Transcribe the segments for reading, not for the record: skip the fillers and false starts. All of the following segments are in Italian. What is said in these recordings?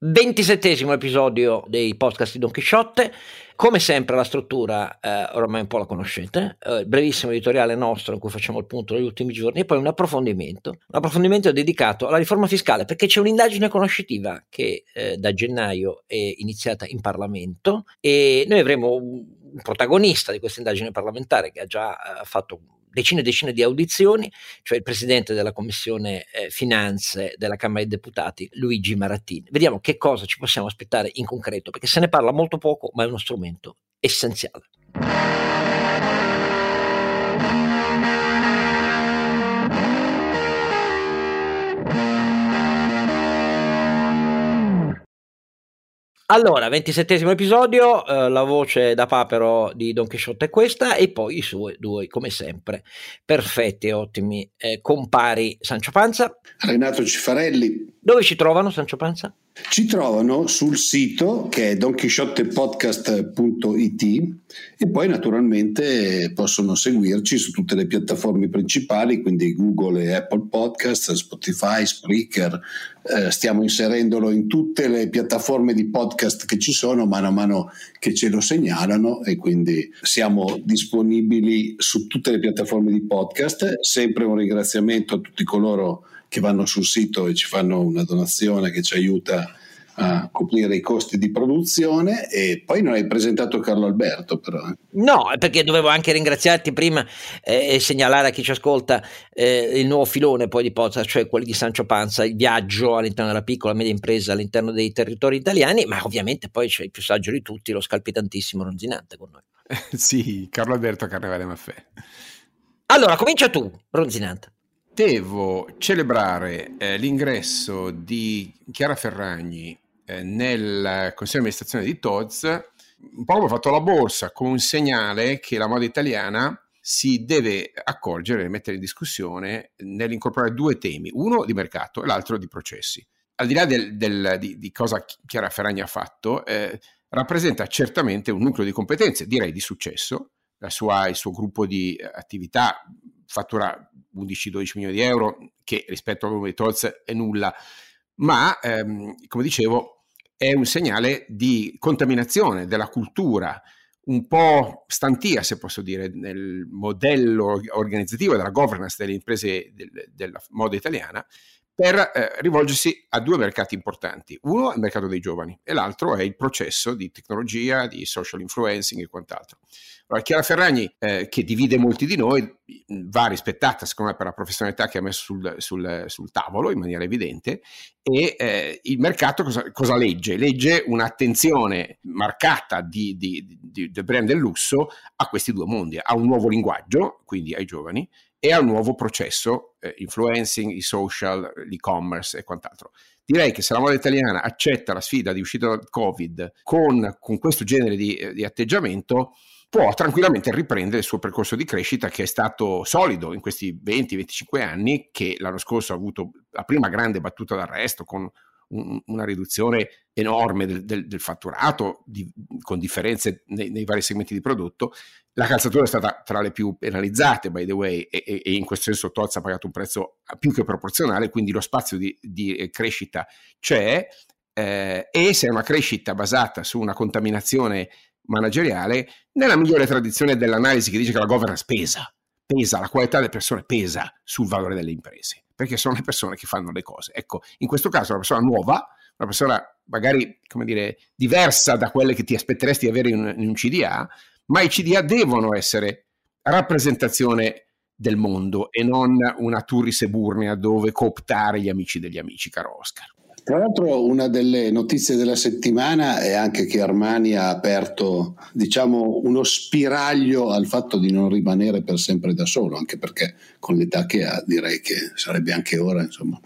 27° episodio dei podcast di Don Chisciotte. Come sempre la struttura ormai un po' la conoscete, brevissimo editoriale nostro in cui facciamo il punto degli ultimi giorni e poi un approfondimento dedicato alla riforma fiscale, perché c'è un'indagine conoscitiva che da gennaio è iniziata in Parlamento e noi avremo un protagonista di questa indagine parlamentare che ha già fatto decine e decine di audizioni, cioè il presidente della Commissione Finanze della Camera dei Deputati, Luigi Marattin. Vediamo che cosa ci possiamo aspettare in concreto, perché se ne parla molto poco, ma è uno strumento essenziale. Allora, 27° episodio, la voce da papero di Don Chisciotte è questa e poi i suoi due, come sempre, perfetti e ottimi compari Sancio Panza. Renato Cifarelli. Dove ci trovano, Sancio Panza? Ci trovano sul sito che è donchisciottepodcast.it e poi naturalmente possono seguirci su tutte le piattaforme principali, quindi Google e Apple Podcast, Spotify, Spreaker, stiamo inserendolo in tutte le piattaforme di podcast che ci sono mano a mano che ce lo segnalano e quindi siamo disponibili su tutte le piattaforme di podcast. Sempre un ringraziamento a tutti coloro che vanno sul sito e ci fanno una donazione che ci aiuta a coprire i costi di produzione. E poi non hai presentato Carlo Alberto, però. No, perché dovevo anche ringraziarti prima e segnalare a chi ci ascolta il nuovo filone poi di podcast, cioè quelli di Sancio Panza, il viaggio all'interno della piccola e media impresa all'interno dei territori italiani, ma ovviamente poi c'è il più saggio di tutti, lo scalpitantissimo Ronzinante con noi. Sì, Carlo Alberto Carnevale Maffè. Allora, comincia tu, Ronzinante. Devo celebrare l'ingresso di Chiara Ferragni nel consiglio di amministrazione di Tod's, un po' come ho fatto la borsa, con un segnale che la moda italiana si deve accorgere e mettere in discussione nell'incorporare due temi, uno di mercato e l'altro di processi. Al di là di cosa Chiara Ferragni ha fatto, rappresenta certamente un nucleo di competenze, direi di successo, il suo gruppo di attività fattura 11-12 milioni di euro, che rispetto al volume di Tod's è nulla, ma come dicevo è un segnale di contaminazione della cultura un po' stantia, se posso dire, nel modello organizzativo della governance delle imprese della moda italiana, per rivolgersi a due mercati importanti. Uno è il mercato dei giovani e l'altro è il processo di tecnologia, di social influencing e quant'altro. Allora, Chiara Ferragni, che divide molti di noi, va rispettata secondo me per la professionalità che ha messo sul tavolo in maniera evidente, e il mercato cosa legge? Legge un'attenzione marcata del brand del lusso a questi due mondi, a un nuovo linguaggio, quindi ai giovani, e a un nuovo processo, influencing, i social, l'e-commerce e quant'altro. Direi che se la moda italiana accetta la sfida di uscita dal Covid con questo genere di atteggiamento, può tranquillamente riprendere il suo percorso di crescita, che è stato solido in questi 20-25 anni, che l'anno scorso ha avuto la prima grande battuta d'arresto con una riduzione enorme del fatturato, con differenze nei vari segmenti di prodotto. La calzatura è stata tra le più penalizzate, by the way, e in questo senso Tod's ha pagato un prezzo più che proporzionale, quindi lo spazio di crescita c'è, e se è una crescita basata su una contaminazione manageriale, nella migliore tradizione dell'analisi che dice che la governance pesa, la qualità delle persone pesa sul valore delle imprese, perché sono le persone che fanno le cose. Ecco, in questo caso una persona nuova, una persona magari, come dire, diversa da quelle che ti aspetteresti di avere in un CDA, ma i CDA devono essere rappresentazione del mondo e non una turris eburnea dove cooptare gli amici degli amici, caro Oscar. Tra l'altro una delle notizie della settimana è anche che Armani ha aperto, diciamo, uno spiraglio al fatto di non rimanere per sempre da solo, anche perché con l'età che ha direi che sarebbe anche ora, insomma.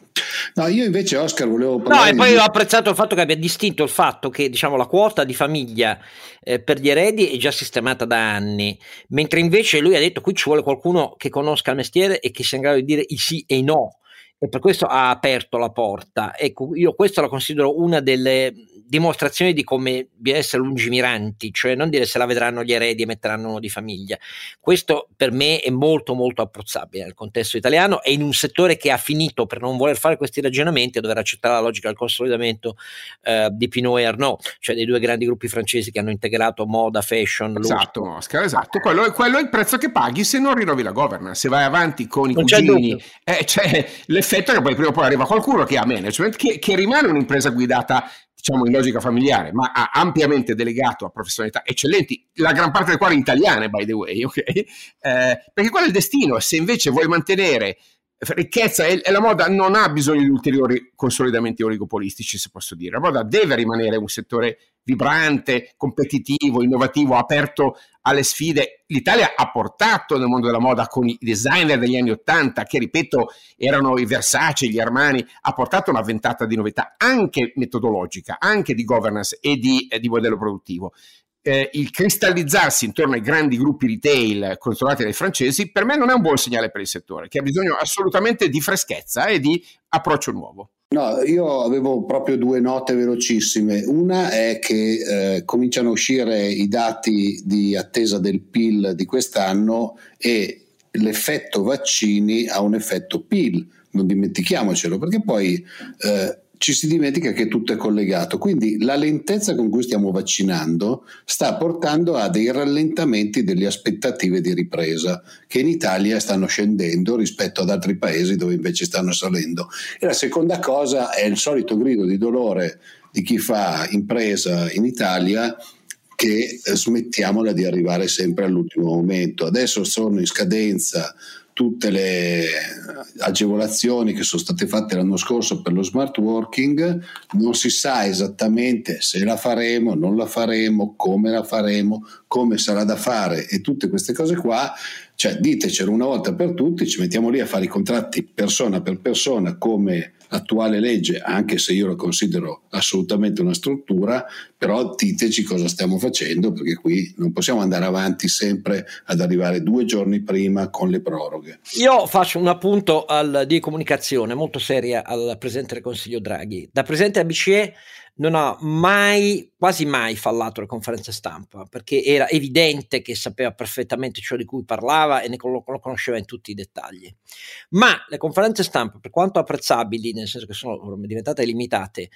No, io invece, Oscar, volevo parlare. No, e poi ho apprezzato il fatto che abbia distinto il fatto che, diciamo, la quota di famiglia per gli eredi è già sistemata da anni, mentre invece lui ha detto qui ci vuole qualcuno che conosca il mestiere e che sia in grado di dire i sì e i no. E per questo ha aperto la porta. Ecco, io questo la considero una delle dimostrazione di come bisogna essere lungimiranti, cioè non dire se la vedranno gli eredi e metteranno uno di famiglia. Questo per me è molto molto apprezzabile nel contesto italiano e in un settore che ha finito per non voler fare questi ragionamenti e dover accettare la logica del consolidamento di Pinault e Arnault, cioè dei due grandi gruppi francesi che hanno integrato moda, fashion, luce. Esatto, Oscar, esatto. Quello è il prezzo che paghi se non rinnovi la governance, se vai avanti con i cugini. C'è l'effetto che poi prima o poi arriva qualcuno che ha management, che rimane un'impresa guidata diciamo in logica familiare, ma ha ampiamente delegato a professionalità eccellenti, la gran parte delle quali italiane, by the way, ok? Perché qual è il destino? Se invece vuoi mantenere ricchezza e la moda non ha bisogno di ulteriori consolidamenti oligopolistici, se posso dire. La moda deve rimanere un settore vibrante, competitivo, innovativo, aperto alle sfide. L'Italia ha portato nel mondo della moda con i designer degli anni '80, che ripeto erano i Versace, gli Armani, ha portato una ventata di novità anche metodologica, anche di governance e di modello produttivo. Il cristallizzarsi intorno ai grandi gruppi retail controllati dai francesi per me non è un buon segnale per il settore, che ha bisogno assolutamente di freschezza e di approccio nuovo. No, io avevo proprio due note velocissime. Una è che cominciano a uscire i dati di attesa del PIL di quest'anno e l'effetto vaccini ha un effetto PIL, non dimentichiamocelo, perché poi ci si dimentica che tutto è collegato, quindi la lentezza con cui stiamo vaccinando sta portando a dei rallentamenti delle aspettative di ripresa che in Italia stanno scendendo rispetto ad altri paesi dove invece stanno salendo. E la seconda cosa è il solito grido di dolore di chi fa impresa in Italia, che smettiamola di arrivare sempre all'ultimo momento. Adesso sono in scadenza tutte le agevolazioni che sono state fatte l'anno scorso per lo smart working, non si sa esattamente se la faremo, non la faremo, come la faremo, come sarà da fare e tutte queste cose qua. Cioè ditecelo una volta per tutti, ci mettiamo lì a fare i contratti persona per persona come l'attuale legge, anche se io la considero assolutamente una struttura, però diteci cosa stiamo facendo, perché qui non possiamo andare avanti sempre ad arrivare 2 giorni prima con le proroghe. Io faccio un appunto di comunicazione molto seria al Presidente del Consiglio Draghi. Da Presidente della BCE non ha mai, quasi mai fallato le conferenze stampa, perché era evidente che sapeva perfettamente ciò di cui parlava e ne lo conosceva in tutti i dettagli. Ma le conferenze stampa, per quanto apprezzabili, nel senso che sono diventate limitate,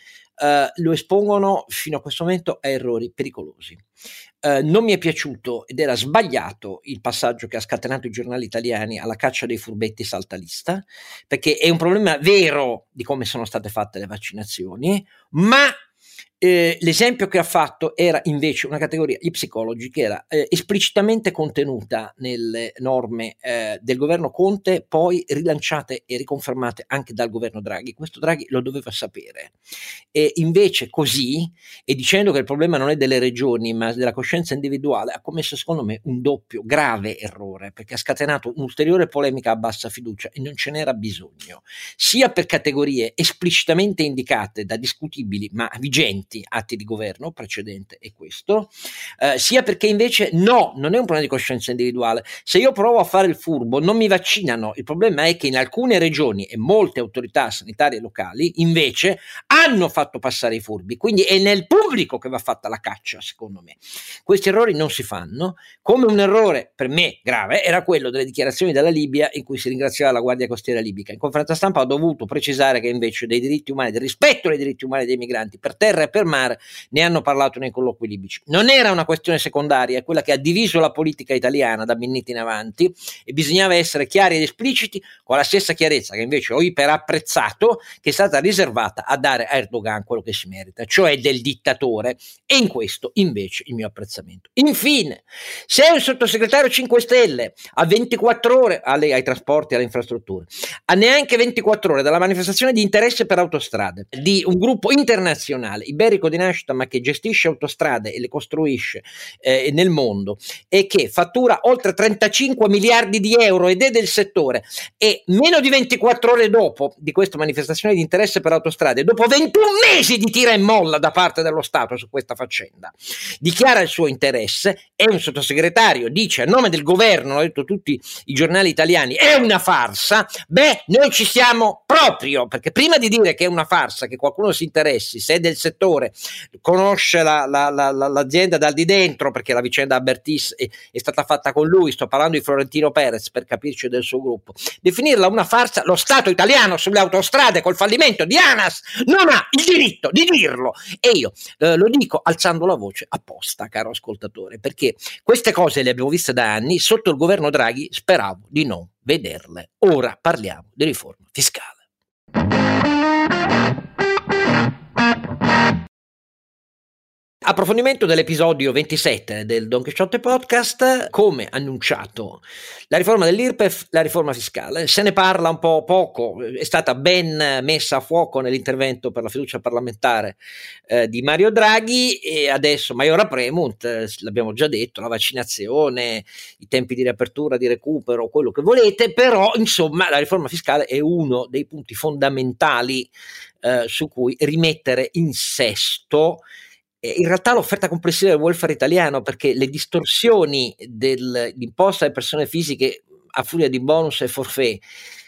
lo espongono fino a questo momento a errori pericolosi. Non mi è piaciuto ed era sbagliato il passaggio che ha scatenato i giornali italiani alla caccia dei furbetti saltalista, perché è un problema vero di come sono state fatte le vaccinazioni, ma l'esempio che ha fatto era invece una categoria, gli psicologi, che era esplicitamente contenuta nelle norme del governo Conte, poi rilanciate e riconfermate anche dal governo Draghi. Questo Draghi lo doveva sapere, e invece così, e dicendo che il problema non è delle regioni ma della coscienza individuale, ha commesso secondo me un doppio grave errore, perché ha scatenato un'ulteriore polemica a bassa fiducia e non ce n'era bisogno, sia per categorie esplicitamente indicate da discutibili ma vigenti atti di governo precedente e questo, sia perché invece no, non è un problema di coscienza individuale. Se io provo a fare il furbo non mi vaccinano, il problema è che in alcune regioni e molte autorità sanitarie locali invece hanno fatto passare i furbi, quindi è nel pubblico che va fatta la caccia. Secondo me questi errori non si fanno, come un errore per me grave era quello delle dichiarazioni dalla Libia in cui si ringraziava la Guardia Costiera libica. In conferenza stampa ho dovuto precisare che invece dei diritti umani, del rispetto dei diritti umani dei migranti per terra e per mare ne hanno parlato nei colloqui libici. Non era una questione secondaria, è quella che ha diviso la politica italiana da Minniti in avanti, e bisognava essere chiari ed espliciti, con la stessa chiarezza che invece ho iperapprezzato che è stata riservata a dare a Erdogan quello che si merita, cioè del dittatore, e in questo invece il mio apprezzamento. Infine, se un sottosegretario 5 Stelle a 24 ore ai trasporti e alle infrastrutture, a neanche 24 ore dalla manifestazione di interesse per autostrade di un gruppo internazionale iberico di nascita ma che gestisce autostrade e le costruisce nel mondo, e che fattura oltre 35 miliardi di euro ed è del settore, e meno di 24 ore dopo di questa manifestazione di interesse per autostrade, dopo 21 mesi di tira e molla da parte dello Stato su questa faccenda, dichiara il suo interesse, è un sottosegretario, dice a nome del governo, l'hanno detto tutti i giornali italiani, è una farsa. Beh, noi ci siamo proprio, perché prima di dire che è una farsa che qualcuno si interessi se è del settore settore, conosce l'azienda dal di dentro, perché la vicenda Abertis è stata fatta con lui, sto parlando di Florentino Perez per capirci, del suo gruppo. Definirla una farsa, lo Stato italiano sulle autostrade col fallimento di ANAS non ha il diritto di dirlo, e io lo dico alzando la voce apposta, caro ascoltatore, perché queste cose le abbiamo viste da anni, sotto il governo Draghi speravo di non vederle. Ora parliamo di riforma fiscale. Approfondimento dell'episodio 27 del Don Chisciotte Podcast. Come annunciato, la riforma dell'IRPEF, la riforma fiscale, se ne parla un po' poco, è stata ben messa a fuoco nell'intervento per la fiducia parlamentare di Mario Draghi, e adesso Maiora Premunt, l'abbiamo già detto, la vaccinazione, i tempi di riapertura, di recupero, quello che volete, però insomma la riforma fiscale è uno dei punti fondamentali su cui rimettere in sesto in realtà l'offerta complessiva del welfare italiano, perché le distorsioni dell'imposta alle persone fisiche a furia di bonus e forfait,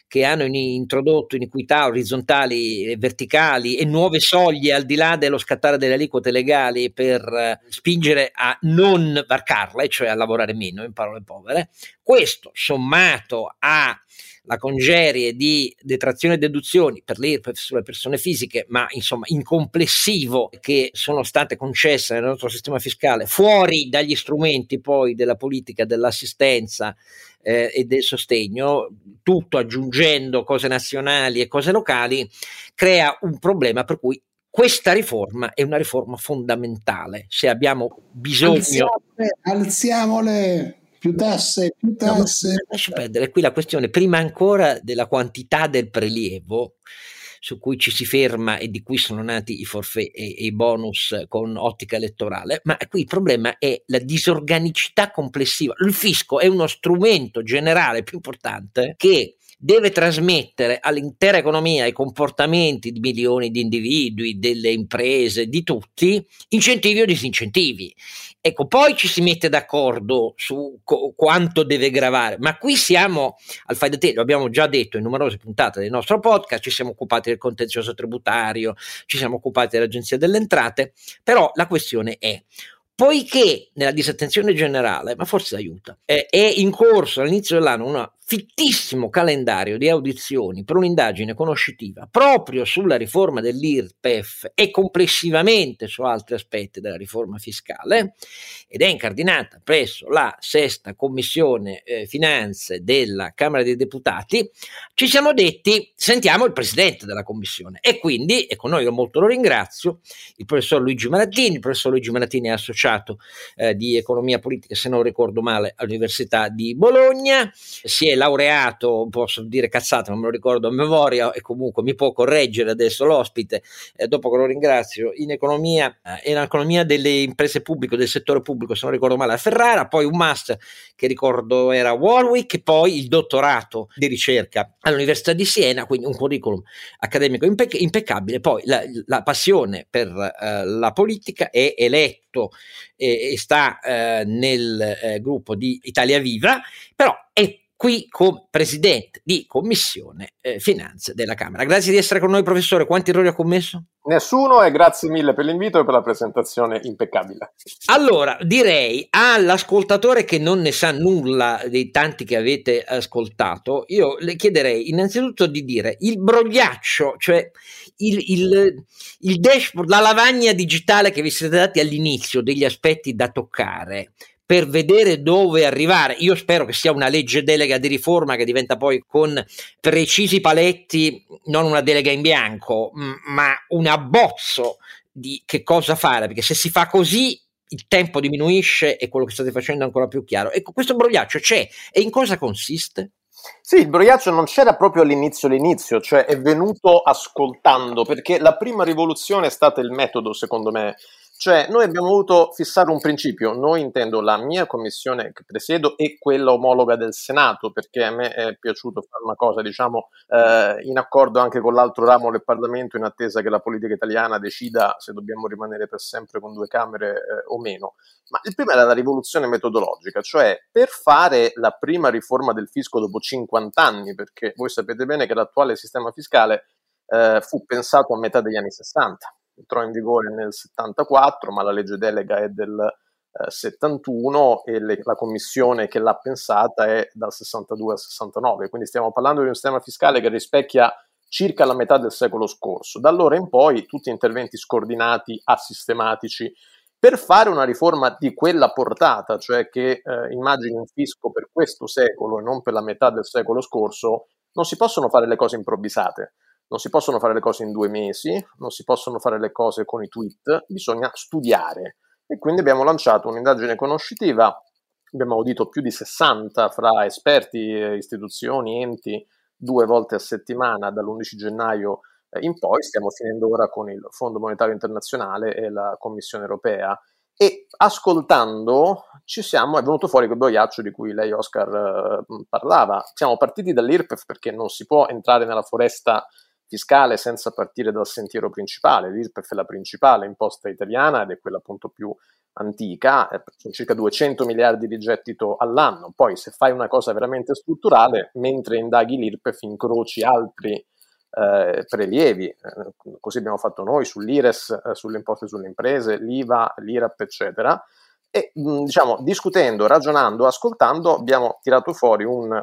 che hanno introdotto iniquità orizzontali e verticali e nuove soglie al di là dello scattare delle aliquote legali per spingere a non varcarla, e cioè a lavorare meno, in parole povere. Questo sommato alla congerie di detrazioni e deduzioni per l'IRPEF sulle persone fisiche, ma insomma in complessivo, che sono state concesse nel nostro sistema fiscale fuori dagli strumenti poi della politica dell'assistenza e del sostegno, tutto aggiungendo cose nazionali e cose locali, crea un problema per cui questa riforma è una riforma fondamentale. Se abbiamo bisogno… Alziamole! Più tasse, più tasse. No, lascio perdere qui la questione, prima ancora della quantità del prelievo su cui ci si ferma e di cui sono nati i forfait e i bonus con ottica elettorale, ma qui il problema è la disorganicità complessiva. Il fisco è uno strumento generale più importante che deve trasmettere all'intera economia i comportamenti di milioni di individui, delle imprese, di tutti, incentivi o disincentivi. Ecco, poi ci si mette d'accordo su quanto deve gravare, ma qui siamo al fai da te, lo abbiamo già detto in numerose puntate del nostro podcast, ci siamo occupati del contenzioso tributario, ci siamo occupati dell'Agenzia delle Entrate, però la questione è, poiché nella disattenzione generale, ma forse aiuta, è in corso all'inizio dell'anno un fittissimo calendario di audizioni per un'indagine conoscitiva proprio sulla riforma dell'IRPEF e complessivamente su altri aspetti della riforma fiscale, ed è incardinata presso la Sesta Commissione Finanze della Camera dei Deputati, ci siamo detti, sentiamo il Presidente della Commissione, e quindi, e con noi io molto lo ringrazio, il professor Luigi Marattin. Il professor Luigi Marattin è associato di economia politica, se non ricordo male, all'Università di Bologna, si è laureato, posso dire cazzate, non me lo ricordo a memoria, e comunque mi può correggere adesso l'ospite, dopo che lo ringrazio, in economia delle imprese pubbliche, del settore pubblico, se non ricordo male, a Ferrara, poi un master che ricordo era a Warwick, e poi il dottorato di ricerca all'Università di Siena, quindi un curriculum accademico impeccabile. Poi la passione per la politica, è eletto e sta nel gruppo di Italia Viva, però è qui come presidente di Commissione Finanze della Camera. Grazie di essere con noi, professore. Quanti errori ha commesso? Nessuno, e grazie mille per l'invito e per la presentazione impeccabile. Allora, direi all'ascoltatore che non ne sa nulla dei tanti che avete ascoltato, io le chiederei innanzitutto di dire il brogliaccio, cioè il dashboard, la lavagna digitale che vi siete dati all'inizio degli aspetti da toccare, per vedere dove arrivare. Io spero che sia una legge delega di riforma che diventa poi con precisi paletti, non una delega in bianco, ma un abbozzo di che cosa fare, perché se si fa così il tempo diminuisce e quello che state facendo è ancora più chiaro. Ecco, questo brogliaccio c'è, e in cosa consiste? Sì, il brogliaccio non c'era proprio all'inizio, cioè è venuto ascoltando, perché la prima rivoluzione è stata il metodo, secondo me. Cioè, noi abbiamo voluto fissare un principio, noi intendo la mia commissione che presiedo e quella omologa del Senato, perché a me è piaciuto fare una cosa, diciamo, in accordo anche con l'altro ramo del Parlamento, in attesa che la politica italiana decida se dobbiamo rimanere per sempre con due camere o meno. Ma il primo era la rivoluzione metodologica, cioè per fare la prima riforma del fisco dopo 50 anni, perché voi sapete bene che l'attuale sistema fiscale fu pensato a metà degli anni 60. entrò in vigore nel 74, ma la legge delega è del 71 e la commissione che l'ha pensata è dal 62 al 69, quindi stiamo parlando di un sistema fiscale che rispecchia circa la metà del secolo scorso. Da allora in poi tutti interventi scordinati, asistematici. Per fare una riforma di quella portata, cioè che immagini un fisco per questo secolo e non per la metà del secolo scorso, non si possono fare le cose improvvisate, non si possono fare le cose in 2 mesi, non si possono fare le cose con i tweet, bisogna studiare. E quindi abbiamo lanciato un'indagine conoscitiva, abbiamo audito più di 60 fra esperti, istituzioni, enti, 2 volte a settimana dall'11 gennaio in poi. Stiamo finendo ora con il Fondo Monetario Internazionale e la Commissione Europea, e ascoltando è venuto fuori quel boiaccio di cui lei, Oscar, parlava. Siamo partiti dall'IRPEF perché non si può entrare nella foresta fiscale senza partire dal sentiero principale. L'IRPEF è la principale imposta italiana ed è quella appunto più antica, sono circa 200 miliardi di gettito all'anno. Poi se fai una cosa veramente strutturale, mentre indaghi l'IRPEF incroci altri prelievi, così abbiamo fatto noi sull'IRES, sulle imposte sulle imprese, l'IVA, l'IRAP, eccetera. E discutendo, ragionando, ascoltando, abbiamo tirato fuori un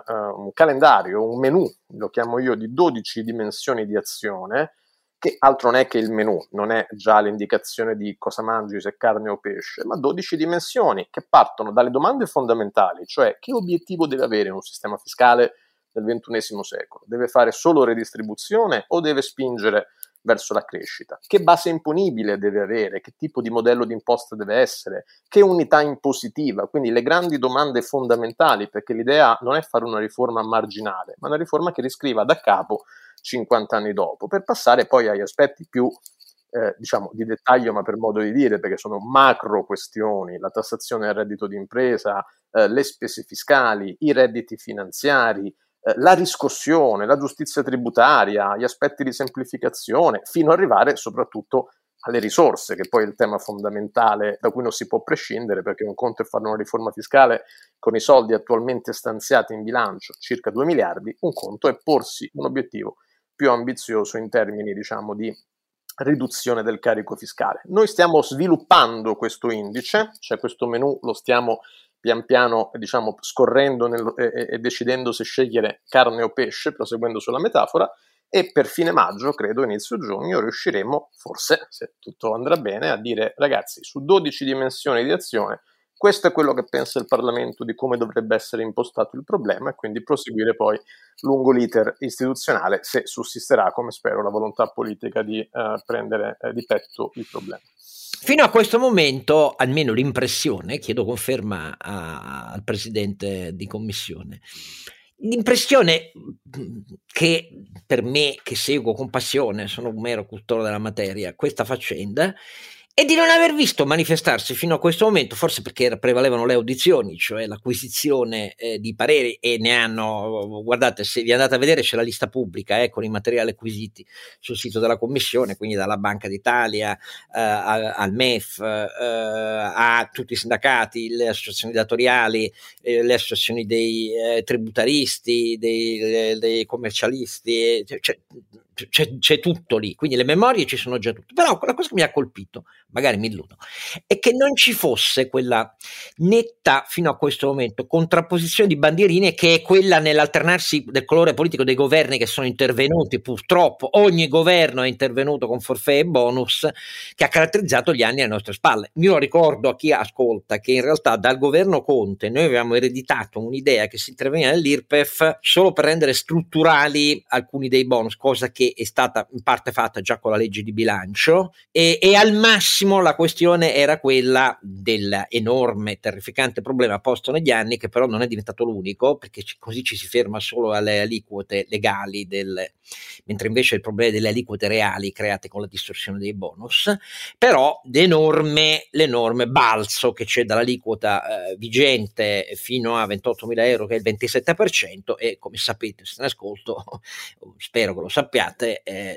calendario, un menù, lo chiamo io, di 12 dimensioni di azione, che altro non è che il menù, non è già l'indicazione di cosa mangi, se carne o pesce, ma 12 dimensioni che partono dalle domande fondamentali, cioè che obiettivo deve avere un sistema fiscale del XXI secolo? Deve fare solo redistribuzione o deve spingere verso la crescita? Che base imponibile deve avere? Che tipo di modello di imposta deve essere? Che unità impositiva? Quindi le grandi domande fondamentali, perché l'idea non è fare una riforma marginale, ma una riforma che riscriva da capo 50 anni dopo, per passare poi agli aspetti più di dettaglio, ma per modo di dire, perché sono macro questioni: la tassazione del reddito di impresa, le spese fiscali, i redditi finanziari, la riscossione, la giustizia tributaria, gli aspetti di semplificazione, fino ad arrivare soprattutto alle risorse, che poi è il tema fondamentale da cui non si può prescindere, perché un conto è fare una riforma fiscale con i soldi attualmente stanziati in bilancio, circa 2 miliardi, un conto è porsi un obiettivo più ambizioso in termini, di riduzione del carico fiscale. Noi stiamo sviluppando questo indice, cioè questo menù lo stiamo pian piano scorrendo e decidendo se scegliere carne o pesce, proseguendo sulla metafora, e per fine maggio, credo inizio giugno, riusciremo forse, se tutto andrà bene, a dire: ragazzi, su 12 dimensioni di azione questo è quello che pensa il Parlamento di come dovrebbe essere impostato il problema, e quindi proseguire poi lungo l'iter istituzionale, se sussisterà, come spero, la volontà politica di prendere di petto il problema. Fino a questo momento, almeno l'impressione, chiedo conferma al presidente di commissione, l'impressione che per me, che seguo con passione, sono un mero cultore della materia, questa faccenda, è di non aver visto manifestarsi fino a questo momento, forse perché prevalevano le audizioni, cioè l'acquisizione di pareri, e ne hanno, guardate, se vi andate a vedere c'è la lista pubblica con i materiali acquisiti sul sito della commissione, quindi dalla Banca d'Italia al MEF, a tutti i sindacati, le associazioni datoriali, le associazioni dei tributaristi, dei commercialisti, c'è tutto lì, quindi le memorie ci sono già tutte. Però la cosa che mi ha colpito, magari mi illudo, è che non ci fosse quella netta, fino a questo momento, contrapposizione di bandierine, che è quella nell'alternarsi del colore politico dei governi che sono intervenuti. Purtroppo ogni governo è intervenuto con forfait e bonus, che ha caratterizzato gli anni alle nostre spalle. Io ricordo a chi ascolta che in realtà dal governo Conte noi avevamo ereditato un'idea che si interveniva nell'IRPEF solo per rendere strutturali alcuni dei bonus, cosa che è stata in parte fatta già con la legge di bilancio, e al massimo la questione era quella dell'enorme, terrificante problema posto negli anni, che però non è diventato l'unico, perché così ci si ferma solo alle aliquote legali, mentre invece il problema delle aliquote reali create con la distorsione dei bonus. Però l'enorme balzo che c'è dall'aliquota vigente fino a 28.000 euro, che è il 27%, e come sapete, se ne ascolto, spero che lo sappiate,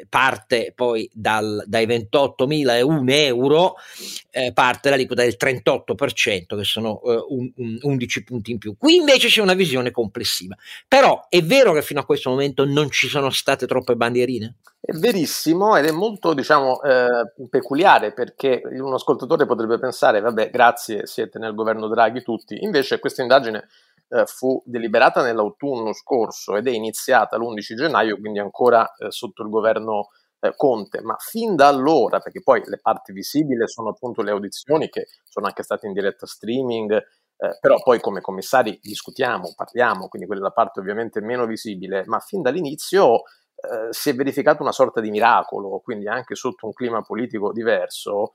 parte poi dai 28.001 euro, parte l'aliquota del 38%, che sono 11 punti in più. Qui invece c'è una visione complessiva. Però è vero che fino a questo momento non ci sono state troppe bandierine? È verissimo, ed è molto, diciamo, peculiare, perché un ascoltatore potrebbe pensare, vabbè, grazie, siete nel governo Draghi tutti. Invece questa indagine fu deliberata nell'autunno scorso ed è iniziata l'11 gennaio, quindi ancora sotto il governo Conte, ma fin da allora, perché poi le parti visibili sono appunto le audizioni, che sono anche state in diretta streaming, però poi come commissari discutiamo, parliamo, quindi quella è la parte ovviamente meno visibile, ma fin dall'inizio si è verificato una sorta di miracolo, quindi anche sotto un clima politico diverso.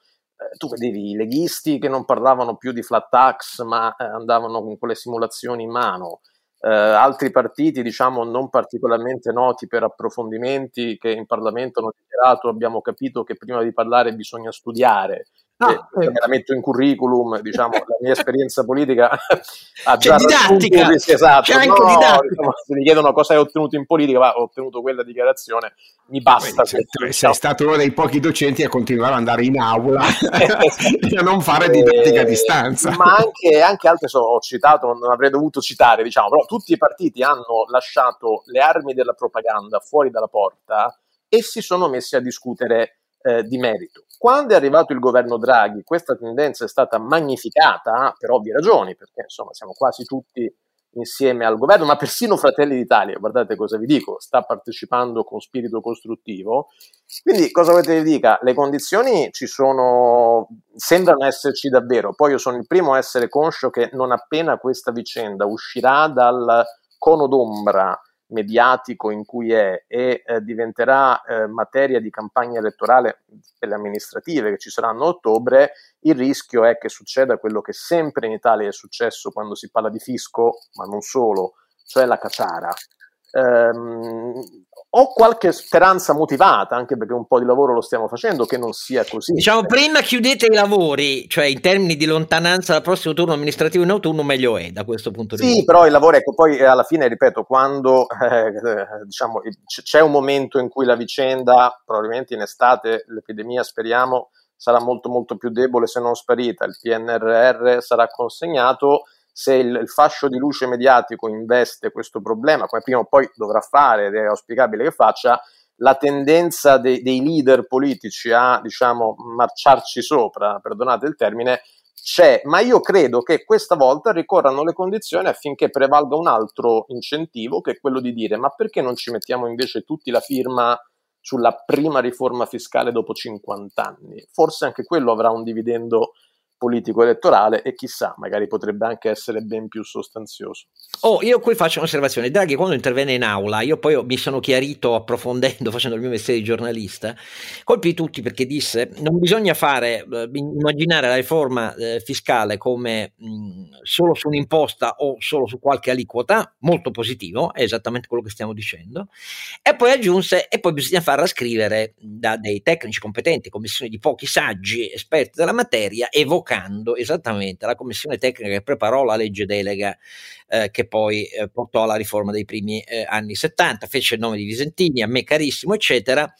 Tu vedevi i leghisti che non parlavano più di flat tax, ma andavano con quelle simulazioni in mano, altri partiti, diciamo, non particolarmente noti per approfondimenti, che in Parlamento hanno dichiarato: abbiamo capito che prima di parlare bisogna studiare. Me la metto in curriculum, diciamo, la mia esperienza politica ha già didattica, esatto. C'è anche didattica. Diciamo, se mi chiedono cosa hai ottenuto in politica, va, ho ottenuto quella dichiarazione, mi basta. Sei stato uno dei pochi docenti a continuare ad andare in aula e a non fare didattica a distanza. Ma anche altri, ho citato, non avrei dovuto citare, diciamo, però tutti i partiti hanno lasciato le armi della propaganda fuori dalla porta e si sono messi a discutere di merito. Quando è arrivato il governo Draghi, questa tendenza è stata magnificata per ovvie ragioni, perché insomma siamo quasi tutti insieme al governo, ma persino Fratelli d'Italia, guardate cosa vi dico, sta partecipando con spirito costruttivo. Quindi cosa volete vi dica? Le condizioni ci sono, sembrano esserci davvero. Poi io sono il primo a essere conscio che non appena questa vicenda uscirà dal cono d'ombra mediatico in cui è e diventerà materia di campagna elettorale per le amministrative che ci saranno a ottobre, il rischio è che succeda quello che sempre in Italia è successo quando si parla di fisco, ma non solo, cioè la caciara. Ho qualche speranza motivata, anche perché un po' di lavoro lo stiamo facendo, che non sia così. Diciamo, prima chiudete i lavori, cioè in termini di lontananza dal prossimo turno amministrativo in autunno, meglio è da questo punto di vista. Sì, però il lavoro, ecco, poi alla fine, ripeto, quando diciamo c'è un momento in cui la vicenda, probabilmente in estate l'epidemia, speriamo, sarà molto molto più debole, se non sparita, il PNRR sarà consegnato. Se il fascio di luce mediatico investe questo problema, come prima o poi dovrà fare, ed è auspicabile che faccia, la tendenza dei leader politici a, diciamo, marciarci sopra, perdonate il termine, c'è, ma io credo che questa volta ricorrano le condizioni affinché prevalga un altro incentivo, che è quello di dire: ma perché non ci mettiamo invece tutti la firma sulla prima riforma fiscale dopo 50 anni? Forse anche quello avrà un dividendo politico elettorale e chissà, magari potrebbe anche essere ben più sostanzioso. Io qui faccio un'osservazione. Draghi, quando intervenne in aula, io poi mi sono chiarito approfondendo, facendo il mio mestiere di giornalista, colpì tutti perché disse: non bisogna immaginare la riforma fiscale come solo su un'imposta o solo su qualche aliquota. Molto positivo, è esattamente quello che stiamo dicendo. E poi aggiunse: e poi bisogna farla scrivere da dei tecnici competenti, commissioni di pochi saggi esperti della materia, evocando esattamente la commissione tecnica che preparò la legge delega che poi portò alla riforma dei primi anni 70, fece il nome di Visentini, a me carissimo, eccetera.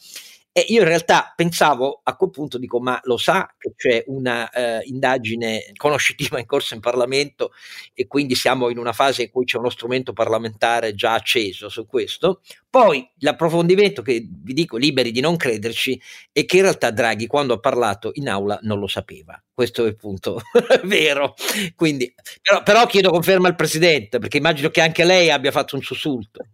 E io in realtà pensavo, a quel punto dico: ma lo sa che c'è una indagine conoscitiva in corso in Parlamento e quindi siamo in una fase in cui c'è uno strumento parlamentare già acceso su questo? Poi l'approfondimento, che vi dico, liberi di non crederci, è che in realtà Draghi, quando ha parlato in aula, non lo sapeva. Questo è il punto vero. Quindi, però chiedo conferma al Presidente, perché immagino che anche lei abbia fatto un sussulto.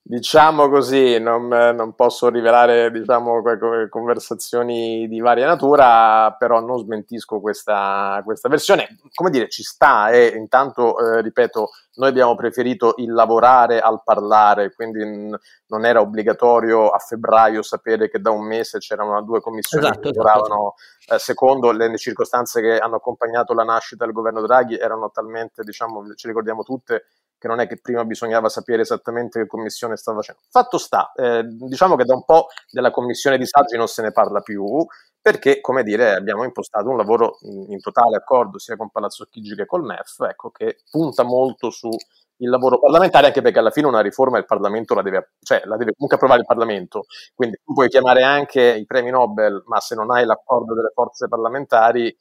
Diciamo così, non posso rivelare, diciamo, conversazioni di varia natura, però non smentisco questa versione. Come dire, ci sta, e intanto, ripeto, noi abbiamo preferito il lavorare al parlare, quindi non era obbligatorio a febbraio sapere che da un mese c'erano due commissioni, esatto, che lavoravano. Esatto. Secondo, le circostanze che hanno accompagnato la nascita del governo Draghi erano talmente, diciamo, ci ricordiamo tutte, che non è che prima bisognava sapere esattamente che commissione stava facendo. Fatto sta, diciamo che da un po' della commissione di saggi non se ne parla più, perché, come dire, abbiamo impostato un lavoro in totale accordo sia con Palazzo Chigi che col MEF, ecco, che punta molto su il lavoro parlamentare, anche perché alla fine una riforma il Parlamento la deve, cioè, la deve comunque approvare il Parlamento, quindi tu puoi chiamare anche i premi Nobel, ma se non hai l'accordo delle forze parlamentari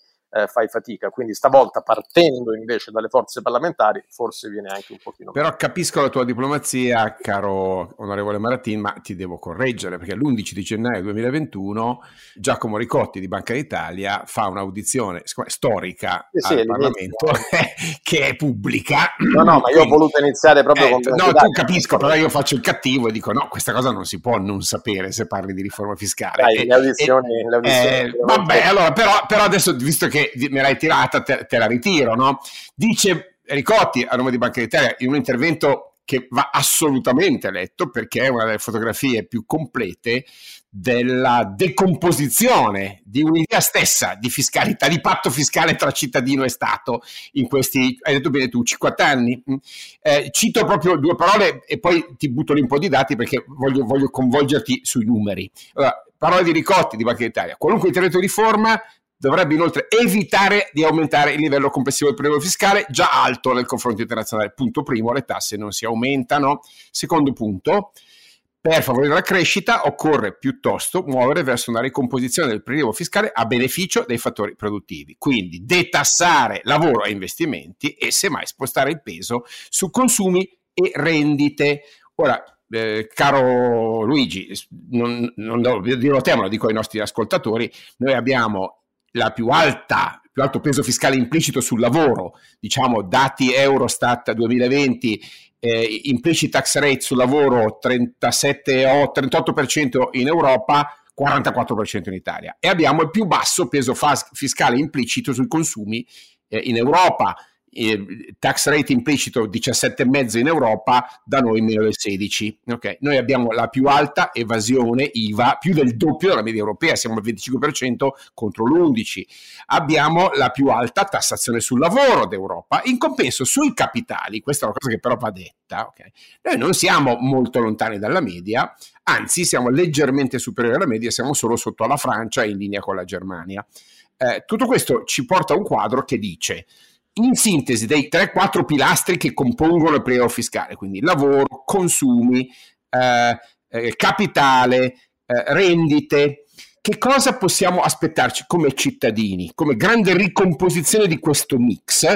fai fatica, quindi stavolta partendo invece dalle forze parlamentari forse viene anche un pochino però male. Capisco la tua diplomazia, caro onorevole Marattin, ma ti devo correggere, perché l'11 di gennaio 2021 Giacomo Ricotti di Banca d'Italia fa un'audizione storica al Parlamento che è pubblica. No, ma io quindi, ho voluto iniziare proprio con no, tu capisco, però io faccio il cattivo e dico no, questa cosa non si può non sapere se parli di riforma fiscale. Dai, le audizioni vabbè, allora però adesso, visto che me l'hai tirata, te la ritiro, no? Dice Ricotti a nome di Banca d'Italia in un intervento che va assolutamente letto, perché è una delle fotografie più complete della decomposizione di un'idea stessa di fiscalità, di patto fiscale tra cittadino e Stato in questi, hai detto bene tu, 50 anni. Cito proprio due parole e poi ti butto lì un po' di dati, perché voglio coinvolgerti sui numeri. Allora, parole di Ricotti di Banca d'Italia: qualunque intervento di riforma dovrebbe inoltre evitare di aumentare il livello complessivo del prelievo fiscale, già alto nel confronto internazionale. Punto primo, le tasse non si aumentano. Secondo punto, per favorire la crescita occorre piuttosto muovere verso una ricomposizione del prelievo fiscale a beneficio dei fattori produttivi, quindi detassare lavoro e investimenti e semmai spostare il peso su consumi e rendite. Ora, caro Luigi, non devo dirlo a te, ma lo dico ai nostri ascoltatori, noi abbiamo la più alto peso fiscale implicito sul lavoro, diciamo dati Eurostat 2020, implicit tax rate sul lavoro 38% in Europa, 44% in Italia, e abbiamo il più basso peso fiscale implicito sui consumi in Europa, tax rate implicito 17,5 in Europa, da noi meno del 16. Okay. Noi abbiamo la più alta evasione IVA, più del doppio della media europea, siamo al 25% contro l'11%. Abbiamo la più alta tassazione sul lavoro d'Europa. In compenso sui capitali, questa è una cosa che però va detta, okay, noi non siamo molto lontani dalla media, anzi siamo leggermente superiori alla media, siamo solo sotto alla Francia e in linea con la Germania. Tutto questo ci porta a un quadro che dice, in sintesi, dei 3-4 pilastri che compongono il prelievo fiscale, quindi lavoro, consumi, capitale, rendite, che cosa possiamo aspettarci come cittadini, come grande ricomposizione di questo mix?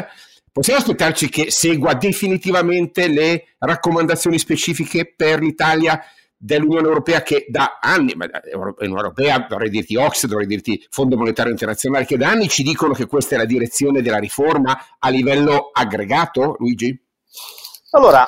Possiamo aspettarci che segua definitivamente le raccomandazioni specifiche per l'Italia dell'Unione Europea, che da anni, ma l'Unione Europea, dovrei dirti Ox, dovrei dirti Fondo Monetario Internazionale, che da anni ci dicono che questa è la direzione della riforma a livello aggregato, Luigi? Allora,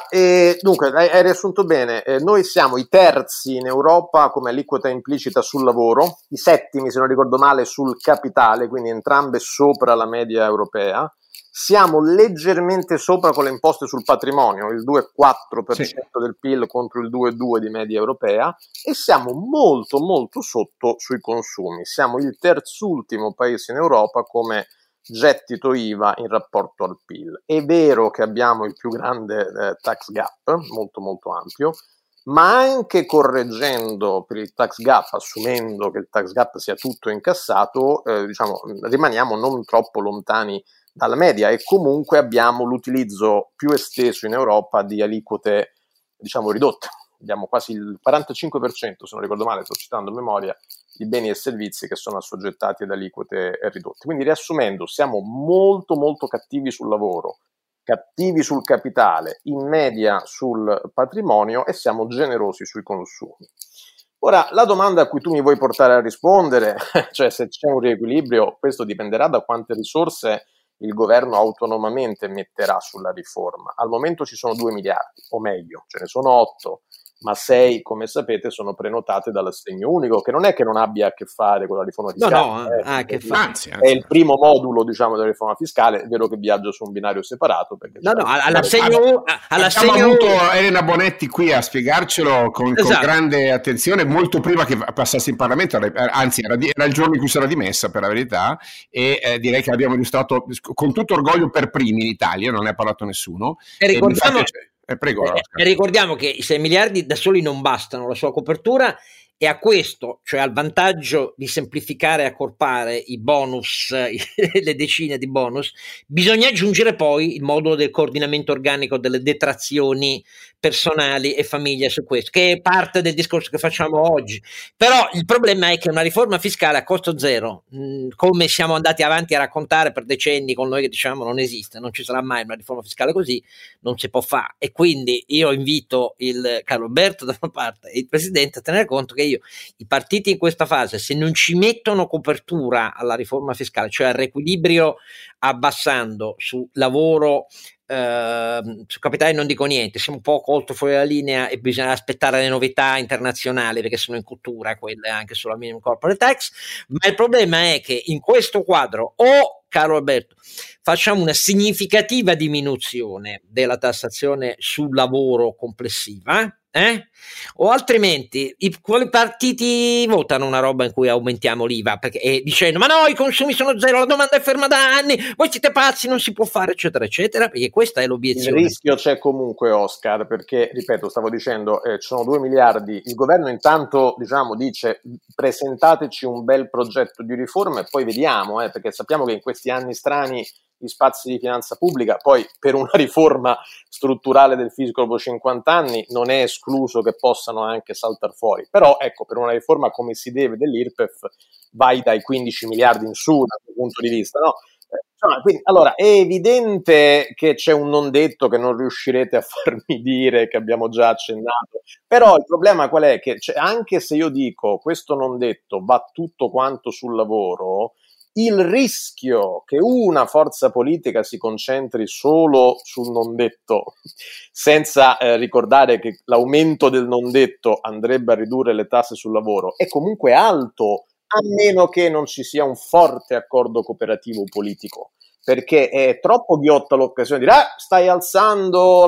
dunque, hai riassunto bene, noi siamo i terzi in Europa come aliquota implicita sul lavoro, i settimi, se non ricordo male, sul capitale, quindi entrambe sopra la media europea. Siamo leggermente sopra con le imposte sul patrimonio, il 2,4% sì, del PIL contro il 2,2% di media europea, e siamo molto molto sotto sui consumi, siamo il terzultimo paese in Europa come gettito IVA in rapporto al PIL. È vero che abbiamo il più grande tax gap, molto molto ampio, ma anche correggendo per il tax gap, assumendo che il tax gap sia tutto incassato, diciamo rimaniamo non troppo lontani dalla media, e comunque abbiamo l'utilizzo più esteso in Europa di aliquote, diciamo, ridotte. Abbiamo quasi il 45%, se non ricordo male, sto citando a memoria, di beni e servizi che sono assoggettati ad aliquote ridotte. Quindi, riassumendo, siamo molto molto cattivi sul lavoro, cattivi sul capitale, in media sul patrimonio, e siamo generosi sui consumi. Ora, la domanda a cui tu mi vuoi portare a rispondere, cioè se c'è un riequilibrio, questo dipenderà da quante risorse il governo autonomamente metterà sulla riforma. Al momento ci sono 2 miliardi, o meglio, ce ne sono 8, ma 6, come sapete, sono prenotate dall'assegno unico, che non è che non abbia a che fare con la riforma fiscale. È il primo modulo, diciamo, della riforma fiscale. È vero che viaggio su un binario separato. Perché all'assegno avuto Elena Bonetti qui a spiegarcelo con grande attenzione, molto prima che passasse in Parlamento, anzi era il giorno in cui si era dimessa, per la verità, e direi che abbiamo illustrato con tutto orgoglio per primi in Italia, non ne ha parlato nessuno. E ricordiamo che i 6 miliardi da soli non bastano, la sua copertura, E a questo, cioè al vantaggio di semplificare e accorpare i bonus, le decine di bonus, bisogna aggiungere poi il modulo del coordinamento organico delle detrazioni personali e famiglie su questo, che è parte del discorso che facciamo oggi. Però il problema è che una riforma fiscale a costo zero, come siamo andati avanti a raccontare per decenni con noi che diciamo non esiste, non ci sarà mai una riforma fiscale così, non si può fare. E quindi io invito il Carlo Alberto da una parte e il Presidente a tenere conto che i partiti in questa fase, se non ci mettono copertura alla riforma fiscale, cioè al riequilibrio abbassando su lavoro, su capitale non dico niente, siamo un po' colto fuori dalla linea e bisogna aspettare le novità internazionali perché sono in cottura quelle anche sulla minimum corporate tax, ma il problema è che in questo quadro o, caro Alberto, facciamo una significativa diminuzione della tassazione sul lavoro complessiva, o altrimenti i partiti votano una roba in cui aumentiamo l'IVA perché, dicendo ma no, i consumi sono zero, la domanda è ferma da anni, voi siete pazzi, non si può fare, eccetera eccetera, perché questa è l'obiezione. Il rischio c'è comunque, Oscar, perché ripeto, stavo dicendo, ci sono 2 miliardi, il governo intanto diciamo dice presentateci un bel progetto di riforma e poi vediamo, perché sappiamo che in questi anni strani gli spazi di finanza pubblica, poi per una riforma strutturale del fisco dopo 50 anni non è escluso che possano anche saltare fuori, però ecco, per una riforma come si deve dell'IRPEF vai dai 15 miliardi in su dal mio punto di vista, no? Quindi, allora, è evidente che c'è un non detto che non riuscirete a farmi dire, che abbiamo già accennato, però il problema qual è? Che anche se io dico questo non detto va tutto quanto sul lavoro, il rischio che una forza politica si concentri solo sul non detto, senza ricordare che l'aumento del non detto andrebbe a ridurre le tasse sul lavoro, è comunque alto, a meno che non ci sia un forte accordo cooperativo politico, perché è troppo ghiotta l'occasione di dire stai alzando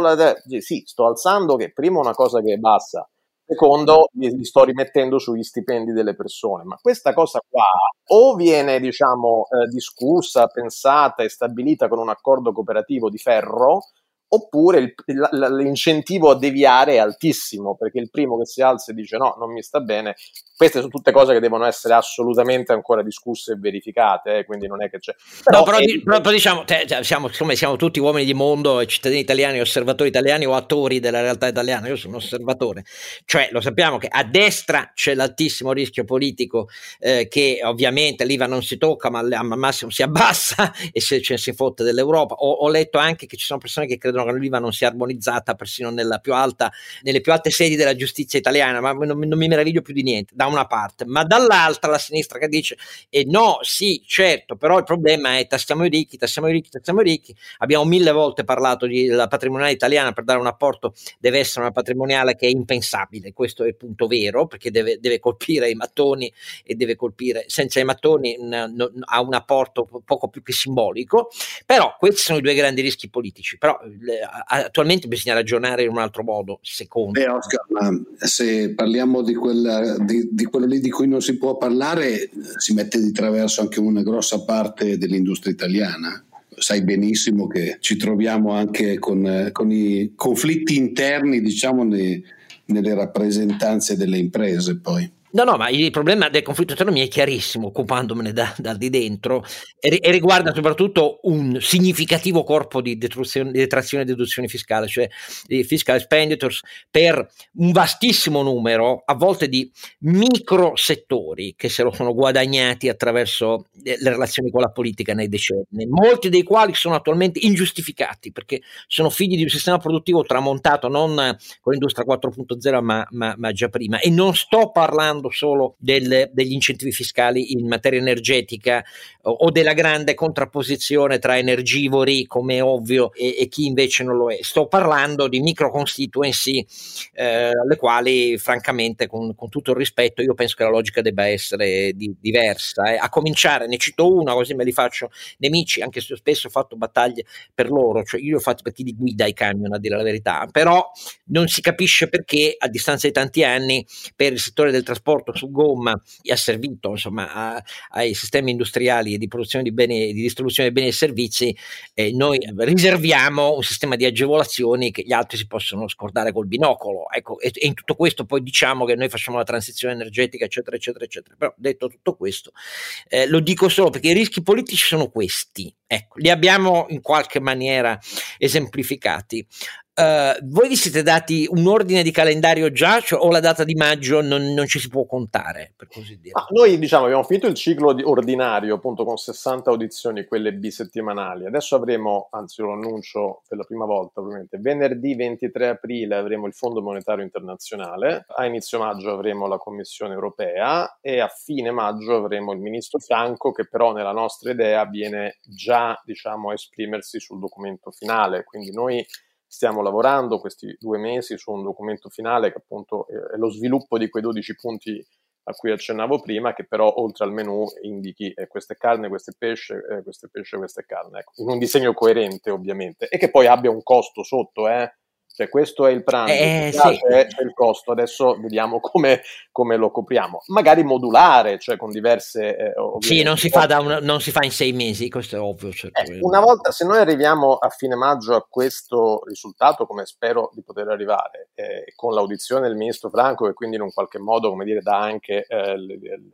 sì, sto alzando, che prima è una cosa che è bassa, secondo, li sto rimettendo sugli stipendi delle persone, ma questa cosa qua o viene diciamo discussa, pensata e stabilita con un accordo cooperativo di ferro, oppure l'incentivo a deviare è altissimo, perché il primo che si alza e dice no, non mi sta bene, queste sono tutte cose che devono essere assolutamente ancora discusse e verificate, quindi non è che c'è. Però, no, però diciamo, siamo tutti uomini di mondo, cittadini italiani, osservatori italiani o attori della realtà italiana, io sono un osservatore, cioè lo sappiamo che a destra c'è l'altissimo rischio politico, che ovviamente l'IVA non si tocca, ma al massimo si abbassa e se si fotte dell'Europa. Ho letto anche che ci sono persone che credono che l'IVA non sia armonizzata persino nelle più alte sedi della giustizia italiana, ma non mi meraviglio più di niente, da una parte, ma dall'altra la sinistra che dice no, sì, certo, però il problema è tassiamo i ricchi, abbiamo 1000 volte parlato della patrimoniale italiana, per dare un apporto deve essere una patrimoniale che è impensabile, questo è il punto vero, perché deve colpire i mattoni e deve colpire senza i mattoni, ha un apporto poco più che simbolico, però questi sono i 2 grandi rischi politici, però attualmente bisogna ragionare in un altro modo, secondo me. Oscar, ma se parliamo di quello lì di cui non si può parlare, si mette di traverso anche una grossa parte dell'industria italiana. Sai benissimo che ci troviamo anche con i conflitti interni, diciamo, nelle rappresentanze delle imprese poi. No, ma il problema del conflitto interno mi è chiarissimo, occupandomene da di dentro, e riguarda soprattutto un significativo corpo di detrazione e deduzione fiscale, cioè di fiscal expenditures, per un vastissimo numero, a volte di micro settori, che se lo sono guadagnati attraverso le relazioni con la politica nei decenni, molti dei quali sono attualmente ingiustificati, perché sono figli di un sistema produttivo tramontato, non con l'industria 4.0, ma già prima, e non sto parlando solo degli incentivi fiscali in materia energetica o della grande contrapposizione tra energivori, come è ovvio, e chi invece non lo è. Sto parlando di micro constituency, alle quali francamente, con tutto il rispetto, io penso che la logica debba essere diversa. A cominciare, ne cito una, così me li faccio nemici, anche se spesso ho fatto battaglie per loro, cioè io ho fatto per chi li guida i camion, a dire la verità, però non si capisce perché a distanza di tanti anni per il settore del trasporto trasporto su gomma e ha servito insomma ai sistemi industriali di produzione di beni, di distribuzione di beni e servizi, noi riserviamo un sistema di agevolazioni che gli altri si possono scordare col binocolo, ecco, e in tutto questo poi diciamo che noi facciamo la transizione energetica eccetera eccetera eccetera. Però detto tutto questo, lo dico solo perché i rischi politici sono questi, ecco, li abbiamo in qualche maniera esemplificati. Voi vi siete dati un ordine di calendario già, cioè, o la data di maggio non ci si può contare, per così dire? Ah, noi diciamo abbiamo finito il ciclo ordinario, appunto, con 60 audizioni, quelle bisettimanali. Adesso avremo, anzi lo annuncio per la prima volta ovviamente, venerdì 23 aprile avremo il Fondo Monetario Internazionale, a inizio maggio avremo la Commissione Europea e a fine maggio avremo il ministro Franco, che però nella nostra idea viene già, diciamo, a esprimersi sul documento finale, quindi noi stiamo lavorando questi 2 mesi su un documento finale che appunto è lo sviluppo di quei 12 punti a cui accennavo prima, che però oltre al menù indichi queste carne, queste pesce, queste carne, ecco, in un disegno coerente ovviamente, e che poi abbia un costo sotto, cioè questo è il pranzo, sì, è il costo, adesso vediamo come lo copriamo, magari modulare, cioè con diverse sì, non si fa in 6 mesi, questo è ovvio, certo. Una volta, se noi arriviamo a fine maggio a questo risultato, come spero di poter arrivare, con l'audizione del ministro Franco, che quindi in un qualche modo, come dire, dà anche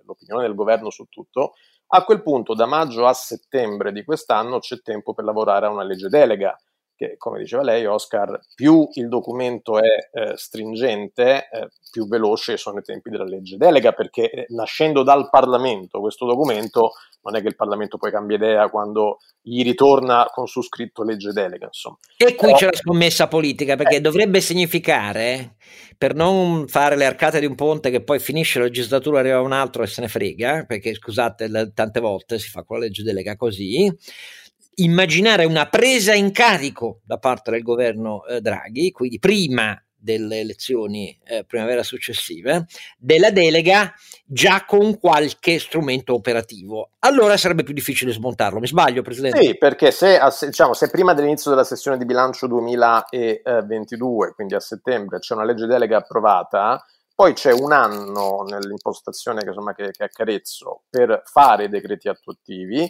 l'opinione del governo su tutto, a quel punto da maggio a settembre di quest'anno c'è tempo per lavorare a una legge delega che, come diceva lei, Oscar, più il documento è stringente, più veloce sono i tempi della legge delega, perché nascendo dal Parlamento questo documento non è che il Parlamento poi cambia idea quando gli ritorna con su scritto legge delega, insomma. E qui c'è la scommessa politica, perché dovrebbe significare, per non fare le arcate di un ponte che poi finisce la legislatura, arriva un altro e se ne frega, perché scusate, tante volte si fa con la legge delega così, immaginare una presa in carico da parte del governo Draghi, quindi prima delle elezioni primavera successive, della delega già con qualche strumento operativo. Allora sarebbe più difficile smontarlo, mi sbaglio, Presidente? Sì, perché se prima dell'inizio della sessione di bilancio 2022, quindi a settembre, c'è una legge delega approvata, poi c'è un anno nell'impostazione che accarezzo per fare i decreti attuativi.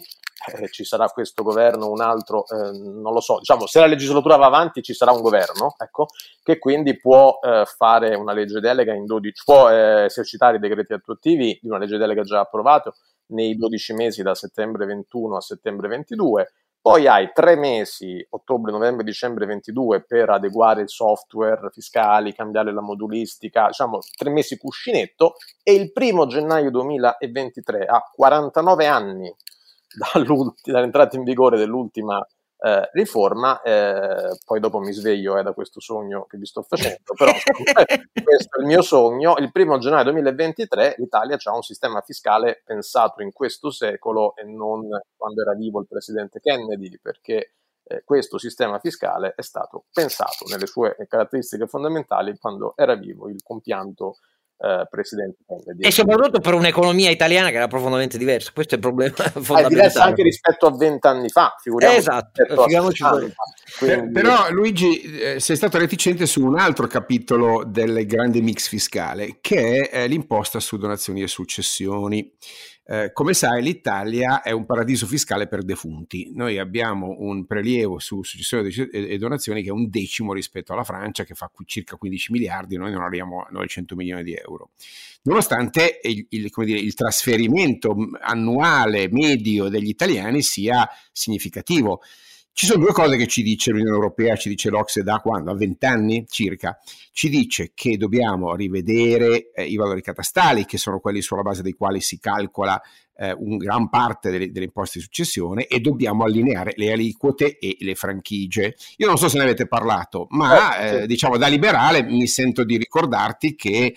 Ci sarà questo governo, un altro, non lo so, diciamo, se la legislatura va avanti ci sarà un governo, ecco, che quindi può fare una legge delega in 12, può esercitare i decreti attuativi di una legge delega già approvata nei 12 mesi da settembre 21 a settembre 22, poi hai 3 mesi, ottobre, novembre, dicembre 22, per adeguare il software fiscali, cambiare la modulistica, diciamo 3 mesi cuscinetto, e il 1 gennaio 2023, a 49 anni dall'entrata in vigore dell'ultima riforma, poi dopo mi sveglio da questo sogno che vi sto facendo, però questo è il mio sogno, il 1 gennaio 2023 l'Italia ha un sistema fiscale pensato in questo secolo e non quando era vivo il presidente Kennedy, perché questo sistema fiscale è stato pensato nelle sue caratteristiche fondamentali quando era vivo il compianto presidente Kennedy. E soprattutto per un'economia italiana che era profondamente diversa, questo è il problema fondamentale. È diversa anche rispetto a 20 anni fa, figuriamoci. Esatto, figuriamoci. Quindi... Però Luigi, sei stato reticente su un altro capitolo del grande mix fiscale, che è l'imposta su donazioni e successioni. Come sai, l'Italia è un paradiso fiscale per defunti. Noi abbiamo un prelievo su successioni e donazioni che è 1/10 rispetto alla Francia, che fa circa 15 miliardi, noi non arriviamo a 900 milioni di euro. Nonostante il trasferimento annuale medio degli italiani sia significativo. Ci sono 2 cose che ci dice l'Unione Europea, ci dice l'Ocse da quando? A 20 anni circa. Ci dice che dobbiamo rivedere i valori catastali, che sono quelli sulla base dei quali si calcola un gran parte delle imposte di successione, e dobbiamo allineare le aliquote e le franchigie. Io non so se ne avete parlato, ma diciamo da liberale mi sento di ricordarti che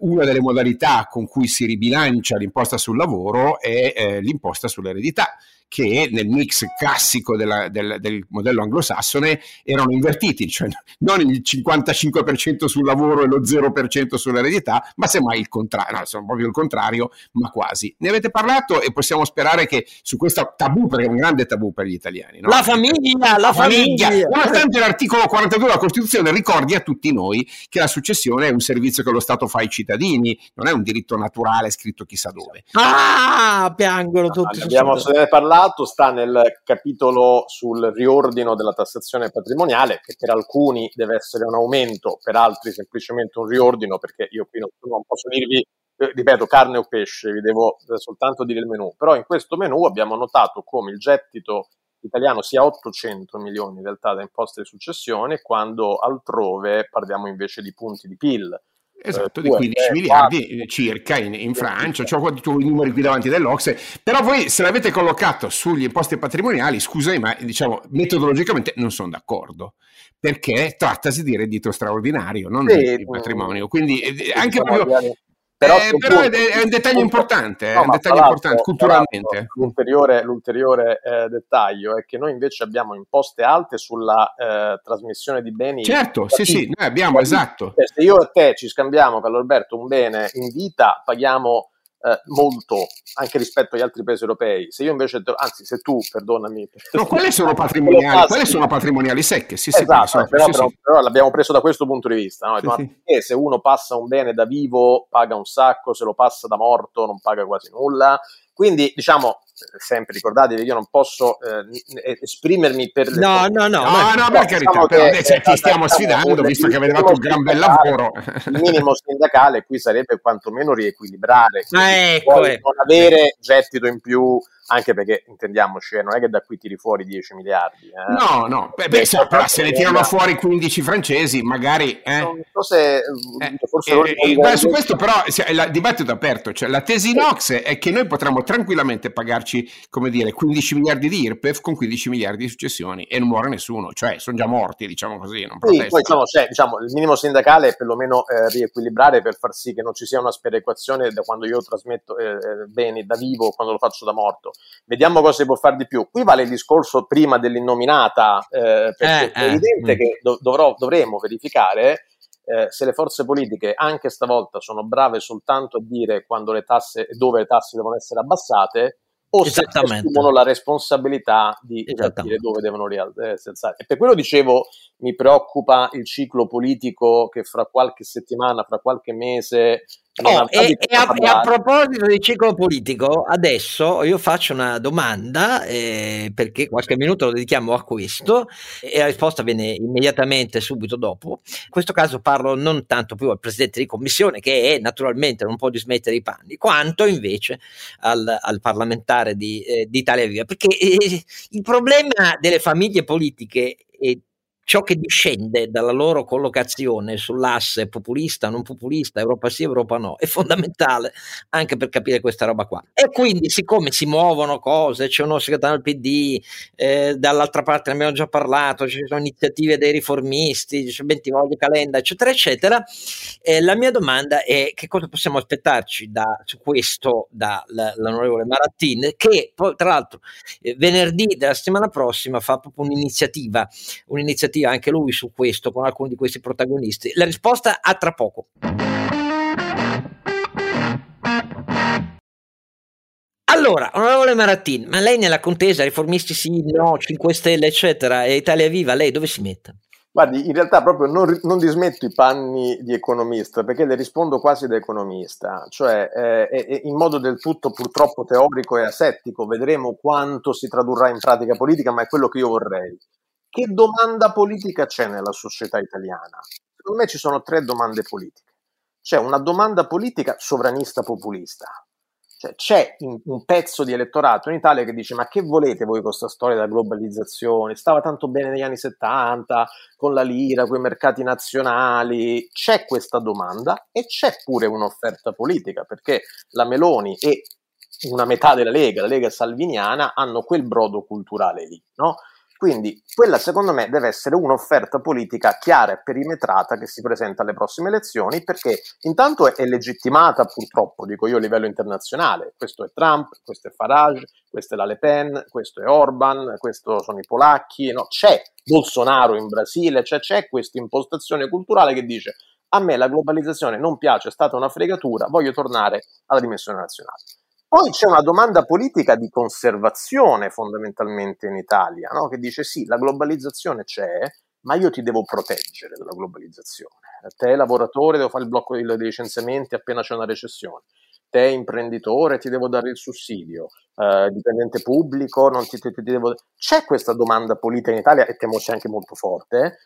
una delle modalità con cui si ribilancia l'imposta sul lavoro è l'imposta sull'eredità, che nel mix classico del modello anglosassone erano invertiti, cioè non il 55% sul lavoro e lo 0% sull'eredità, ma semmai il contrario, no, sono proprio il contrario, ma quasi. Ne avete parlato? parlato e possiamo sperare che su questo tabù, perché è un grande tabù per gli italiani, no? La famiglia. Nonostante l'articolo 42 della Costituzione ricordi a tutti noi che la successione è un servizio che lo Stato fa ai cittadini, non è un diritto naturale scritto chissà dove. Piangono tutti. Abbiamo parlato, sta nel capitolo sul riordino della tassazione patrimoniale, che per alcuni deve essere un aumento, per altri semplicemente un riordino, perché io qui non posso dirvi, ripeto, carne o pesce, vi devo soltanto dire il menù. Però in questo menù abbiamo notato come il gettito italiano sia 800 milioni in realtà da imposte di successione, quando altrove parliamo invece di punti di PIL. Esatto, di 15 miliardi circa in Francia, c'ho qua i numeri qui davanti dell'Ocse, però voi se l'avete collocato sugli imposte patrimoniali, scusami, ma diciamo metodologicamente non sono d'accordo, perché trattasi di reddito straordinario, non di patrimonio, quindi anche proprio... però è un dettaglio importante, culturalmente. L'ulteriore dettaglio è che noi invece abbiamo imposte alte sulla trasmissione di beni. Certo, sì, noi abbiamo, esatto. Se io e te ci scambiamo, Carlo Alberto, un bene in vita, paghiamo molto anche rispetto agli altri paesi europei. Se io invece, se tu, perdonami, no, quelle sono patrimoniali secche, però l'abbiamo preso da questo punto di vista, no? Se uno passa un bene da vivo paga un sacco, se lo passa da morto non paga quasi nulla. Quindi diciamo, sempre ricordatevi, io non posso esprimermi per le... No, per carità, diciamo, però ti stiamo sfidando, visto che avete fatto un gran bel lavoro. Il minimo sindacale qui sarebbe quantomeno riequilibrare, non avere gettito in più, anche perché, intendiamoci, non è che da qui tiri fuori 10 miliardi. Però se ne tirano fuori 15 francesi, magari... Non so se... su questo però il dibattito è aperto, cioè la tesi Nox è che noi potremmo tranquillamente pagarci, 15 miliardi di IRPEF con 15 miliardi di successioni e non muore nessuno, cioè sono già morti, diciamo così, non protestano. Sì, poi il minimo sindacale è perlomeno riequilibrare per far sì che non ci sia una sperequazione da quando io trasmetto beni da vivo quando lo faccio da morto. Vediamo cosa si può fare di più. Qui vale il discorso prima dell'innominata, perché è evidente che dovremo verificare se le forze politiche anche stavolta sono brave soltanto a dire quando le tasse e dove le tasse devono essere abbassate, o se assumono la responsabilità di capire dove devono rialzare. E per quello dicevo, mi preoccupa il ciclo politico che fra qualche settimana, fra qualche mese... E a proposito di ciclo politico, adesso io faccio una domanda, perché qualche minuto lo dedichiamo a questo e la risposta viene immediatamente subito dopo. In questo caso parlo non tanto più al presidente di commissione, che è naturalmente non può dismettere i panni, quanto invece al parlamentare di Italia Viva, perché il problema delle famiglie politiche è ciò che discende dalla loro collocazione sull'asse populista, non populista, Europa sì, Europa no, è fondamentale anche per capire questa roba qua. E quindi, siccome si muovono cose, c'è uno segretario del PD, dall'altra parte ne abbiamo già parlato, ci sono iniziative dei riformisti, c'è Bentivoglio, Calenda, eccetera, eccetera, la mia domanda è: che cosa possiamo aspettarci su questo dall'onorevole Marattin, che poi, tra l'altro, venerdì della settimana prossima fa proprio un'iniziativa anche lui su questo, con alcuni di questi protagonisti. La risposta a tra poco. Allora, onorevole Marattin, ma lei nella contesa riformisti sì, no, 5 Stelle eccetera e Italia Viva, lei dove si mette? Guardi, in realtà proprio non dismetto i panni di economista, perché le rispondo quasi da economista, cioè in modo del tutto purtroppo teorico e asettico. Vedremo quanto si tradurrà in pratica politica, ma è quello che io vorrei. Che domanda politica c'è nella società italiana? Secondo me ci sono tre domande politiche. C'è una domanda politica sovranista populista, cioè c'è un pezzo di elettorato in Italia che dice: ma che volete voi con questa storia della globalizzazione? Stava tanto bene negli anni 70 con la lira, con i mercati nazionali. C'è questa domanda e c'è pure un'offerta politica, perché la Meloni e una metà della Lega, la Lega salviniana, hanno quel brodo culturale lì, no? Quindi quella, secondo me, deve essere un'offerta politica chiara e perimetrata che si presenta alle prossime elezioni, perché intanto è legittimata, purtroppo, dico io, a livello internazionale. Questo è Trump, questo è Farage, questa è la Le Pen, questo è Orban, questo sono i polacchi, no? C'è Bolsonaro in Brasile, cioè c'è questa impostazione culturale che dice: a me la globalizzazione non piace, è stata una fregatura, voglio tornare alla dimensione nazionale. Poi c'è una domanda politica di conservazione fondamentalmente in Italia, no? Che dice sì, la globalizzazione c'è, ma io ti devo proteggere dalla globalizzazione. Te lavoratore devo fare il blocco dei licenziamenti appena c'è una recessione, te imprenditore ti devo dare il sussidio, dipendente pubblico non ti devo... C'è questa domanda politica in Italia e temo sia anche molto forte,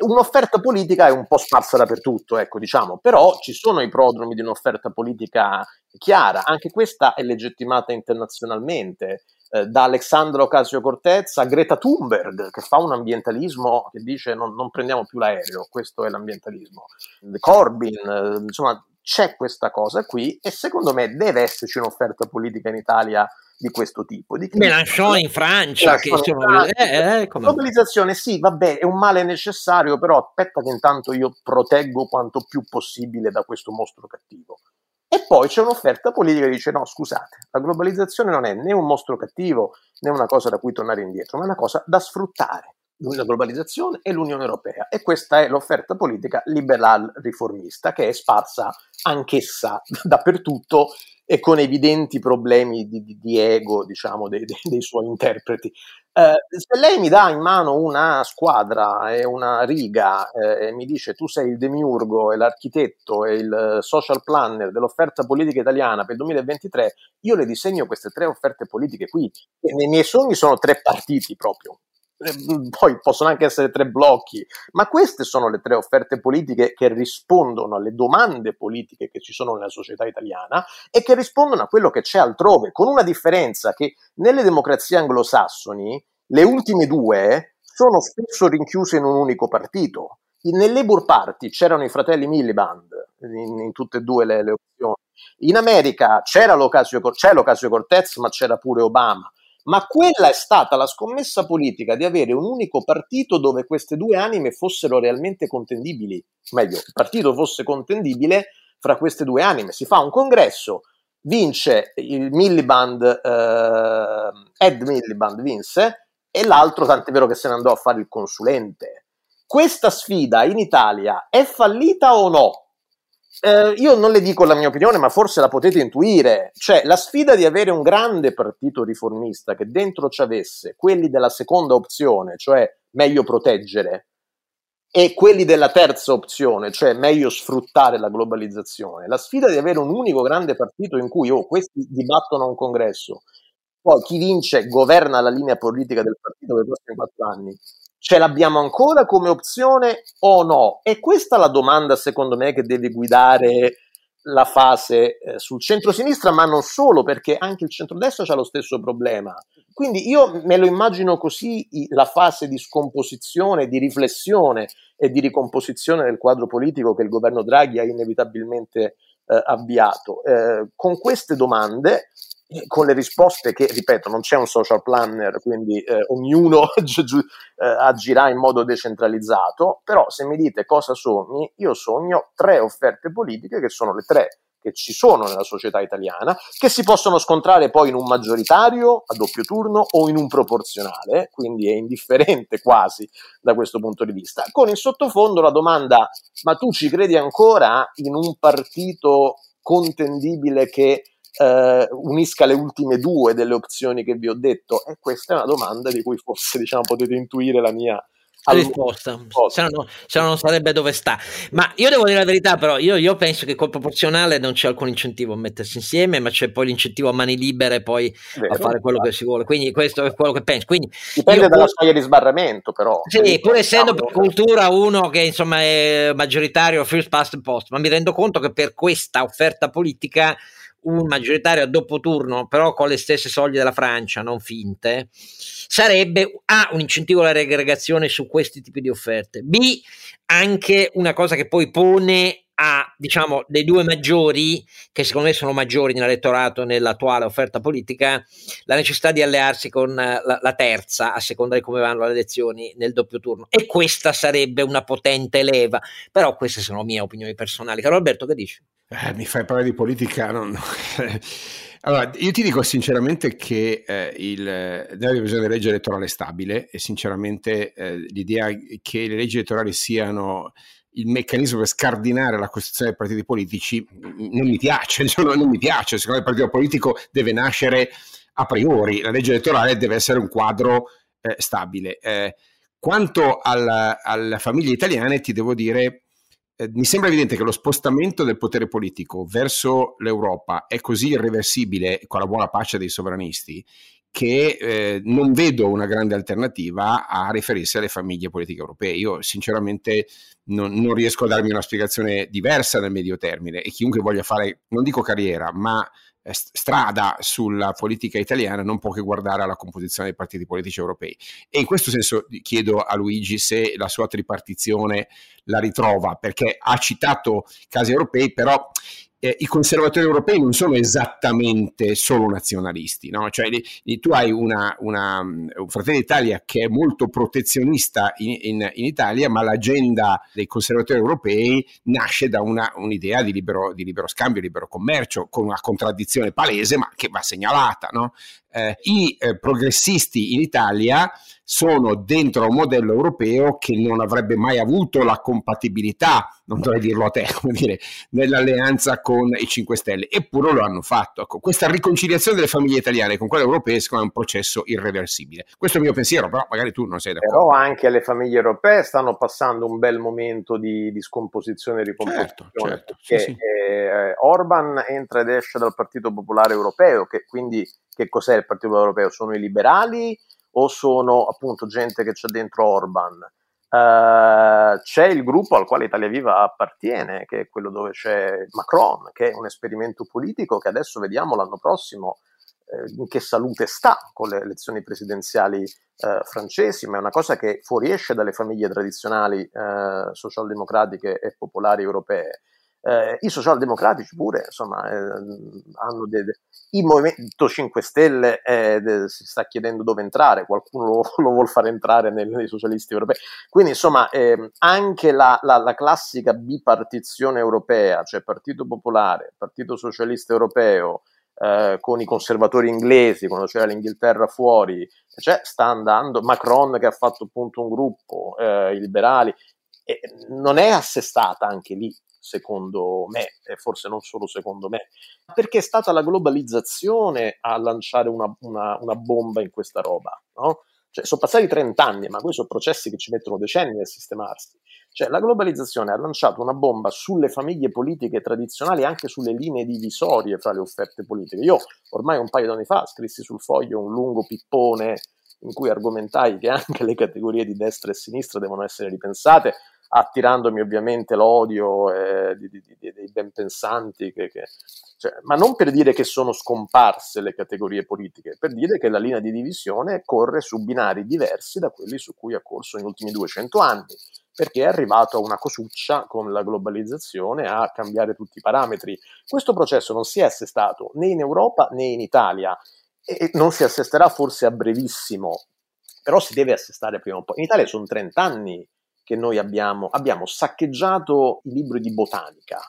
un'offerta politica è un po' sparsa dappertutto, ecco, diciamo, però ci sono i prodromi di un'offerta politica chiara, anche questa è legittimata internazionalmente, da Alexandra Ocasio-Cortez a Greta Thunberg, che fa un ambientalismo che dice non prendiamo più l'aereo, questo è l'ambientalismo, Corbyn, insomma c'è questa cosa qui e secondo me deve esserci un'offerta politica in Italia di questo tipo. Mélenchon in Francia. Globalizzazione sì, vabbè, è un male necessario, però aspetta che intanto io proteggo quanto più possibile da questo mostro cattivo. E poi c'è un'offerta politica che dice no, scusate, la globalizzazione non è né un mostro cattivo né una cosa da cui tornare indietro, ma è una cosa da sfruttare. La globalizzazione e l'Unione Europea, e questa è l'offerta politica liberal riformista che è sparsa anch'essa dappertutto e con evidenti problemi di ego, diciamo, dei suoi interpreti. Se lei mi dà in mano una squadra e una riga e mi dice tu sei il demiurgo e l'architetto e il social planner dell'offerta politica italiana per il 2023, io le disegno queste tre offerte politiche qui, e nei miei sogni sono tre partiti proprio. Poi possono anche essere tre blocchi, ma queste sono le tre offerte politiche che rispondono alle domande politiche che ci sono nella società italiana e che rispondono a quello che c'è altrove, con una differenza che nelle democrazie anglosassoni le ultime due sono spesso rinchiuse in un unico partito. Nel Labour Party c'erano i fratelli Miliband in tutte e due le opzioni, in America c'era l'Ocasio-Cortez ma c'era pure Obama. Ma quella è stata la scommessa politica di avere un unico partito dove queste due anime fossero realmente contendibili, meglio, il partito fosse contendibile fra queste due anime. Si fa un congresso, vince il Miliband, Ed Miliband vinse, e l'altro tant'è vero che se ne andò a fare il consulente. Questa sfida in Italia è fallita o no? Io non le dico la mia opinione, ma forse la potete intuire, cioè la sfida di avere un grande partito riformista che dentro ci avesse quelli della seconda opzione, cioè meglio proteggere, e quelli della terza opzione, cioè meglio sfruttare la globalizzazione, la sfida di avere un unico grande partito in cui questi dibattono a un congresso, poi chi vince governa la linea politica del partito per i prossimi 4 anni. Ce l'abbiamo ancora come opzione o no? E questa è la domanda, secondo me, che deve guidare la fase sul centro-sinistra, ma non solo, perché anche il centrodestra c'ha lo stesso problema. Quindi io me lo immagino così la fase di scomposizione, di riflessione e di ricomposizione del quadro politico che il governo Draghi ha inevitabilmente avviato. Con queste domande, con le risposte che, ripeto, non c'è un social planner, quindi ognuno agirà in modo decentralizzato, però se mi dite cosa sogni, io sogno tre offerte politiche che sono le tre che ci sono nella società italiana, che si possono scontrare poi in un maggioritario a doppio turno o in un proporzionale, quindi è indifferente quasi da questo punto di vista, con in sottofondo la domanda: ma tu ci credi ancora in un partito contendibile che unisca le ultime due delle opzioni che vi ho detto? E questa è una domanda di cui forse, diciamo, potete intuire la mia risposta, se no non sarebbe dove sta. Ma io devo dire la verità, però io penso che col proporzionale non c'è alcun incentivo a mettersi insieme, ma c'è poi l'incentivo a mani libere poi a fare quello che si vuole, quindi questo è quello che penso. Quindi dipende dalla soglia di sbarramento, però sì, pur essendo per cultura uno che insomma è maggioritario first past post, ma mi rendo conto che per questa offerta politica un maggioritario a doppio turno, però con le stesse soglie della Francia, non finte, sarebbe un incentivo alla regregazione su questi tipi di offerte, b, anche una cosa che poi pone a, diciamo, dei due maggiori, che secondo me sono maggiori nell'elettorato nell'attuale offerta politica, la necessità di allearsi con la terza, a seconda di come vanno le elezioni nel doppio turno, e questa sarebbe una potente leva. Però queste sono mie opinioni personali. Carlo Alberto, che dici? Mi fai parlare di politica? No. Allora, io ti dico sinceramente che noi bisogna legge elettorale stabile, e sinceramente l'idea che le leggi elettorali siano il meccanismo per scardinare la costituzione dei partiti politici non mi piace, non mi piace. Secondo me il partito politico deve nascere a priori, la legge elettorale deve essere un quadro stabile. Quanto alla famiglia italiana, ti devo dire, mi sembra evidente che lo spostamento del potere politico verso l'Europa è così irreversibile, con la buona pace dei sovranisti, che non vedo una grande alternativa a riferirsi alle famiglie politiche europee. Io sinceramente non riesco a darmi una spiegazione diversa nel medio termine, e chiunque voglia fare, non dico carriera, ma strada sulla politica italiana non può che guardare alla composizione dei partiti politici europei. E in questo senso chiedo a Luigi se la sua tripartizione la ritrova, perché ha citato casi europei, però i conservatori europei non sono esattamente solo nazionalisti, no? Cioè, tu hai un Fratelli d'Italia che è molto protezionista in Italia, ma l'agenda dei conservatori europei nasce da un'idea di libero scambio, libero commercio, con una contraddizione palese, ma che va segnalata, no? I progressisti in Italia sono dentro un modello europeo che non avrebbe mai avuto la compatibilità, non dovrei dirlo a te, come dire, nell'alleanza con i 5 Stelle, eppure lo hanno fatto. Ecco, questa riconciliazione delle famiglie italiane con quelle europee secondo me è un processo irreversibile. Questo è il mio pensiero, però magari tu non sei d'accordo. Però anche le famiglie europee stanno passando un bel momento di scomposizione e ricomposizione. Certo, perché sì. Orban entra ed esce dal Partito Popolare Europeo, che quindi che cos'è il Partito Popolare Europeo? Sono i liberali o sono appunto gente che c'è dentro Orban? C'è il gruppo al quale Italia Viva appartiene, che è quello dove c'è Macron, che è un esperimento politico che adesso vediamo l'anno prossimo in che salute sta con le elezioni presidenziali francesi, ma è una cosa che fuoriesce dalle famiglie tradizionali socialdemocratiche e popolari europee. I socialdemocratici pure, insomma, hanno il Movimento 5 Stelle si sta chiedendo dove entrare, qualcuno lo vuol fare entrare nei socialisti europei, quindi insomma anche la classica bipartizione europea, cioè Partito Popolare, Partito Socialista Europeo con i conservatori inglesi quando c'era l'Inghilterra fuori, cioè, sta andando. Macron che ha fatto appunto un gruppo, i liberali, non è assestata anche lì, secondo me, e forse non solo secondo me, perché è stata la globalizzazione a lanciare una bomba in questa roba, no? Cioè, sono passati 30 anni, ma questi sono processi che ci mettono decenni a sistemarsi. Cioè, la globalizzazione ha lanciato una bomba sulle famiglie politiche tradizionali, anche sulle linee divisorie fra le offerte politiche. Io ormai un paio di anni fa scrissi sul Foglio un lungo pippone in cui argomentai che anche le categorie di destra e sinistra devono essere ripensate, attirandomi ovviamente l'odio dei ben pensanti, cioè, ma non per dire che sono scomparse le categorie politiche, per dire che la linea di divisione corre su binari diversi da quelli su cui ha corso negli ultimi 200 anni, perché è arrivato a una cosuccia con la globalizzazione a cambiare tutti i parametri. Questo processo non si è assestato né in Europa né in Italia, e non si assesterà forse a brevissimo, però si deve assestare prima o poi. In Italia sono 30 anni che noi abbiamo saccheggiato i libri di botanica,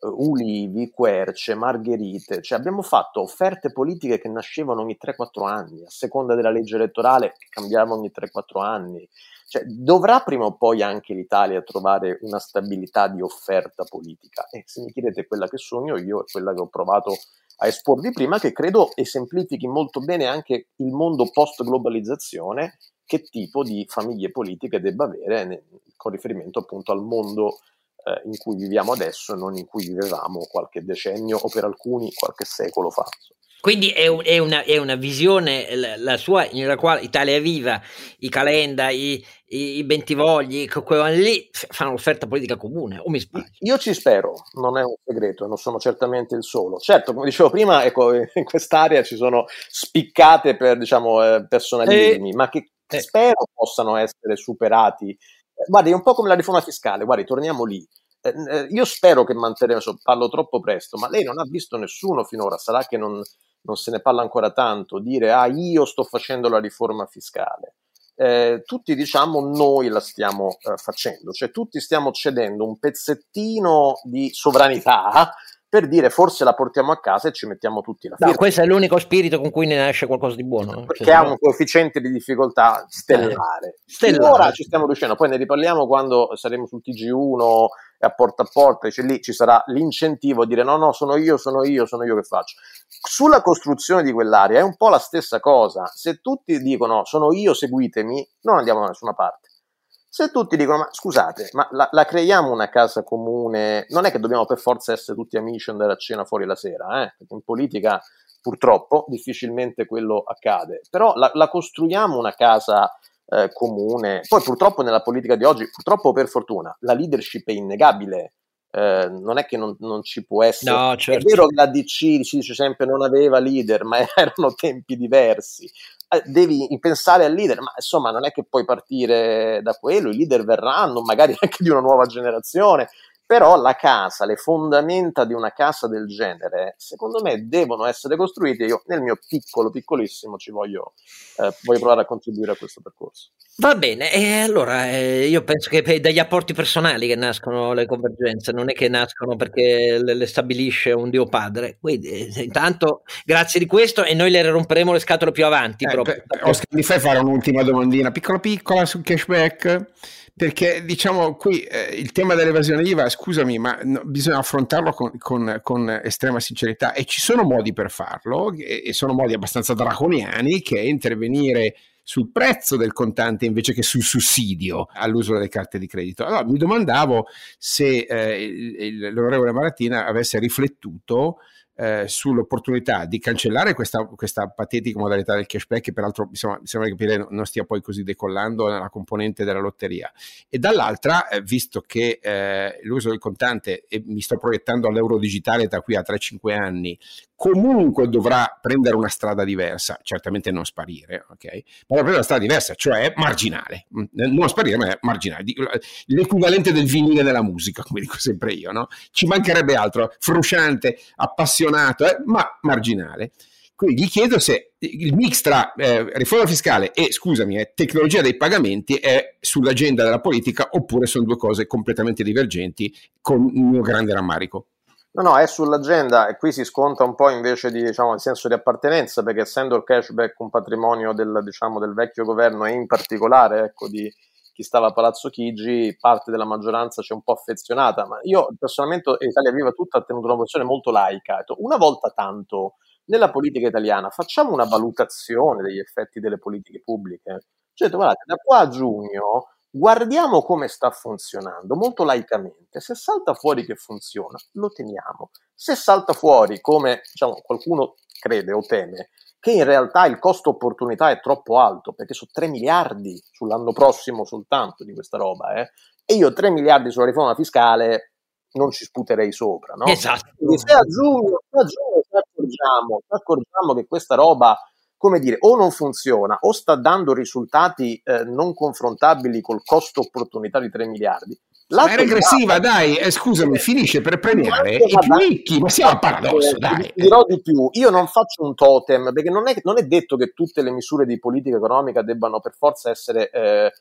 ulivi, querce, margherite, cioè abbiamo fatto offerte politiche che nascevano ogni 3-4 anni, a seconda della legge elettorale che cambiava ogni 3-4 anni, cioè dovrà prima o poi anche l'Italia trovare una stabilità di offerta politica, e se mi chiedete quella che sogno io è quella che ho provato a esporvi prima, che credo esemplifichi molto bene anche il mondo post-globalizzazione, che tipo di famiglie politiche debba avere con riferimento appunto al mondo in cui viviamo adesso e non in cui vivevamo qualche decennio o per alcuni qualche secolo fa. Quindi è una visione la sua, nella quale Italia Viva, i Calenda, i Bentivogli, quelli lì fanno l'offerta politica comune, o mi sbaglio? Io ci spero, non è un segreto, non sono certamente il solo. Certo, come dicevo prima, ecco, in quest'area ci sono spiccate per, diciamo, personalismi, ma che spero possano essere superati. Guardi, è un po' come la riforma fiscale, guardi, torniamo lì. Io spero che manterremo, parlo troppo presto, ma lei non ha visto nessuno finora, sarà che non se ne parla ancora tanto, dire io sto facendo la riforma fiscale. Tutti diciamo noi la stiamo facendo, cioè tutti stiamo cedendo un pezzettino di sovranità per dire forse la portiamo a casa e ci mettiamo tutti la firma. No, questo è l'unico spirito con cui ne nasce qualcosa di buono. Perché ha un coefficiente di difficoltà stellare. Ora ci stiamo riuscendo, poi ne riparliamo quando saremo sul TG1 a Porta a Porta, cioè lì ci sarà l'incentivo a dire no, sono io che faccio. Sulla costruzione di quell'area è un po' la stessa cosa, se tutti dicono sono io, seguitemi, non andiamo da nessuna parte. Se tutti dicono, ma scusate, ma la creiamo una casa comune, non è che dobbiamo per forza essere tutti amici e andare a cena fuori la sera, perché in politica purtroppo difficilmente quello accade, però la costruiamo una casa comune. Poi purtroppo nella politica di oggi, purtroppo per fortuna, la leadership è innegabile, non è che non ci può essere, no, certo. È vero che la DC ci dice sempre non aveva leader, ma erano tempi diversi. Devi pensare al leader, ma insomma non è che puoi partire da quello, i leader verranno magari anche di una nuova generazione, però la casa, le fondamenta di una casa del genere secondo me devono essere costruite. Io nel mio piccolissimo ci voglio provare a contribuire a questo percorso. Va bene, e allora io penso che dagli apporti personali che nascono le convergenze, non è che nascono perché le stabilisce un Dio padre, quindi intanto grazie di questo e noi le romperemo le scatole più avanti. Oscar, mi fai fare un'ultima domandina piccola sul cashback, perché diciamo qui il tema dell'evasione IVA, scusami, ma bisogna affrontarlo con estrema sincerità, e ci sono modi per farlo e sono modi abbastanza draconiani, che è intervenire sul prezzo del contante invece che sul sussidio all'uso delle carte di credito. Allora mi domandavo se l'onorevole Marattin avesse riflettuto sull'opportunità di cancellare questa patetica modalità del cashback, che peraltro insomma, mi sembra capire non stia poi così decollando nella componente della lotteria, e dall'altra visto che l'uso del contante, e mi sto proiettando all'euro digitale da qui a 3-5 anni, comunque dovrà prendere una strada diversa, certamente non sparire, ok? Ma dovrà prendere una strada diversa, cioè marginale, non sparire ma è marginale, l'equivalente del vinile della musica, come dico sempre io, no? Ci mancherebbe altro, frusciante, appassionato, ma marginale. Quindi gli chiedo se il mix tra riforma fiscale e, scusami, tecnologia dei pagamenti è sull'agenda della politica, oppure sono due cose completamente divergenti, con un mio grande rammarico. No, è sull'agenda, e qui si sconta un po' invece di, diciamo, il senso di appartenenza, perché essendo il cashback un patrimonio del vecchio governo, e in particolare di chi stava a Palazzo Chigi, parte della maggioranza c'è un po' affezionata, ma io personalmente, Italia Viva tutta ha tenuto una posizione molto laica, una volta tanto nella politica italiana facciamo una valutazione degli effetti delle politiche pubbliche, cioè guardate, da qua a giugno guardiamo come sta funzionando, molto laicamente, se salta fuori che funziona lo teniamo, se salta fuori, come qualcuno crede o teme, che in realtà il costo opportunità è troppo alto, perché sono 3 miliardi sull'anno prossimo soltanto di questa roba, e io 3 miliardi sulla riforma fiscale non ci sputerei sopra, no? Esatto. Quindi se a giugno ci accorgiamo che questa roba, come dire, o non funziona o sta dando risultati non confrontabili col costo opportunità di 3 miliardi, la è regressiva, dai, scusami, finisce per premiare i più ricchi, ma siamo al paradosso, dai. Dirò di più, io non faccio un totem, perché non è detto che tutte le misure di politica economica debbano per forza essere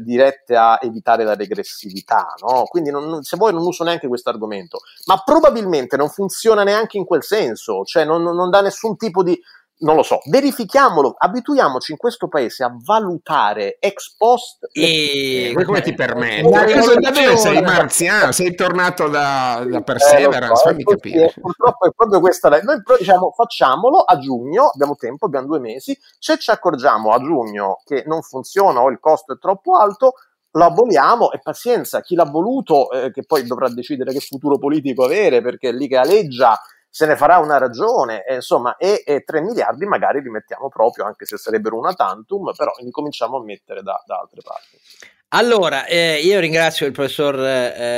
dirette a evitare la regressività, no? Quindi se vuoi non uso neanche questo argomento, ma probabilmente non funziona neanche in quel senso, cioè non dà nessun tipo di... Non lo so, verifichiamolo, abituiamoci in questo paese a valutare ex post. Come ti permetti? Davvero sei marziano, sei tornato da Perseverance, fammi capire. Purtroppo è proprio questa. Noi però diciamo facciamolo a giugno, abbiamo tempo, abbiamo 2 mesi, se ci accorgiamo a giugno che non funziona o il costo è troppo alto, lo aboliamo e pazienza, chi l'ha voluto, che poi dovrà decidere che futuro politico avere, perché è lì che aleggia, se ne farà una ragione, e 3 miliardi magari li mettiamo proprio, anche se sarebbero una tantum, però li cominciamo a mettere da altre parti. Allora, io ringrazio il professor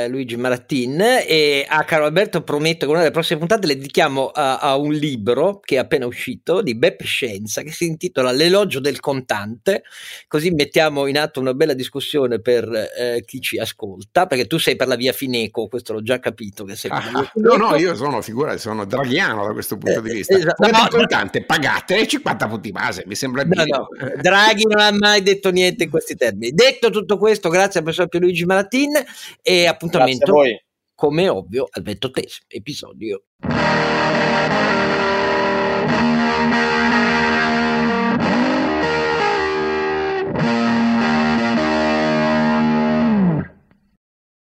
Luigi Marattin, e a Carlo Alberto prometto che una delle prossime puntate le dedichiamo a un libro che è appena uscito di Beppe Scienza, che si intitola L'elogio del contante, così mettiamo in atto una bella discussione per chi ci ascolta, perché tu sei per la via Fineco, questo l'ho già capito. Che sei no, io sono draghiano da questo punto di vista. Il contante pagate 50 punti base, mi sembra bene. No. Draghi non ha mai detto niente in questi termini. Detto tutto questo, grazie al professor Luigi Marattin e appuntamento. Grazie a voi. come è ovvio al 28° episodio.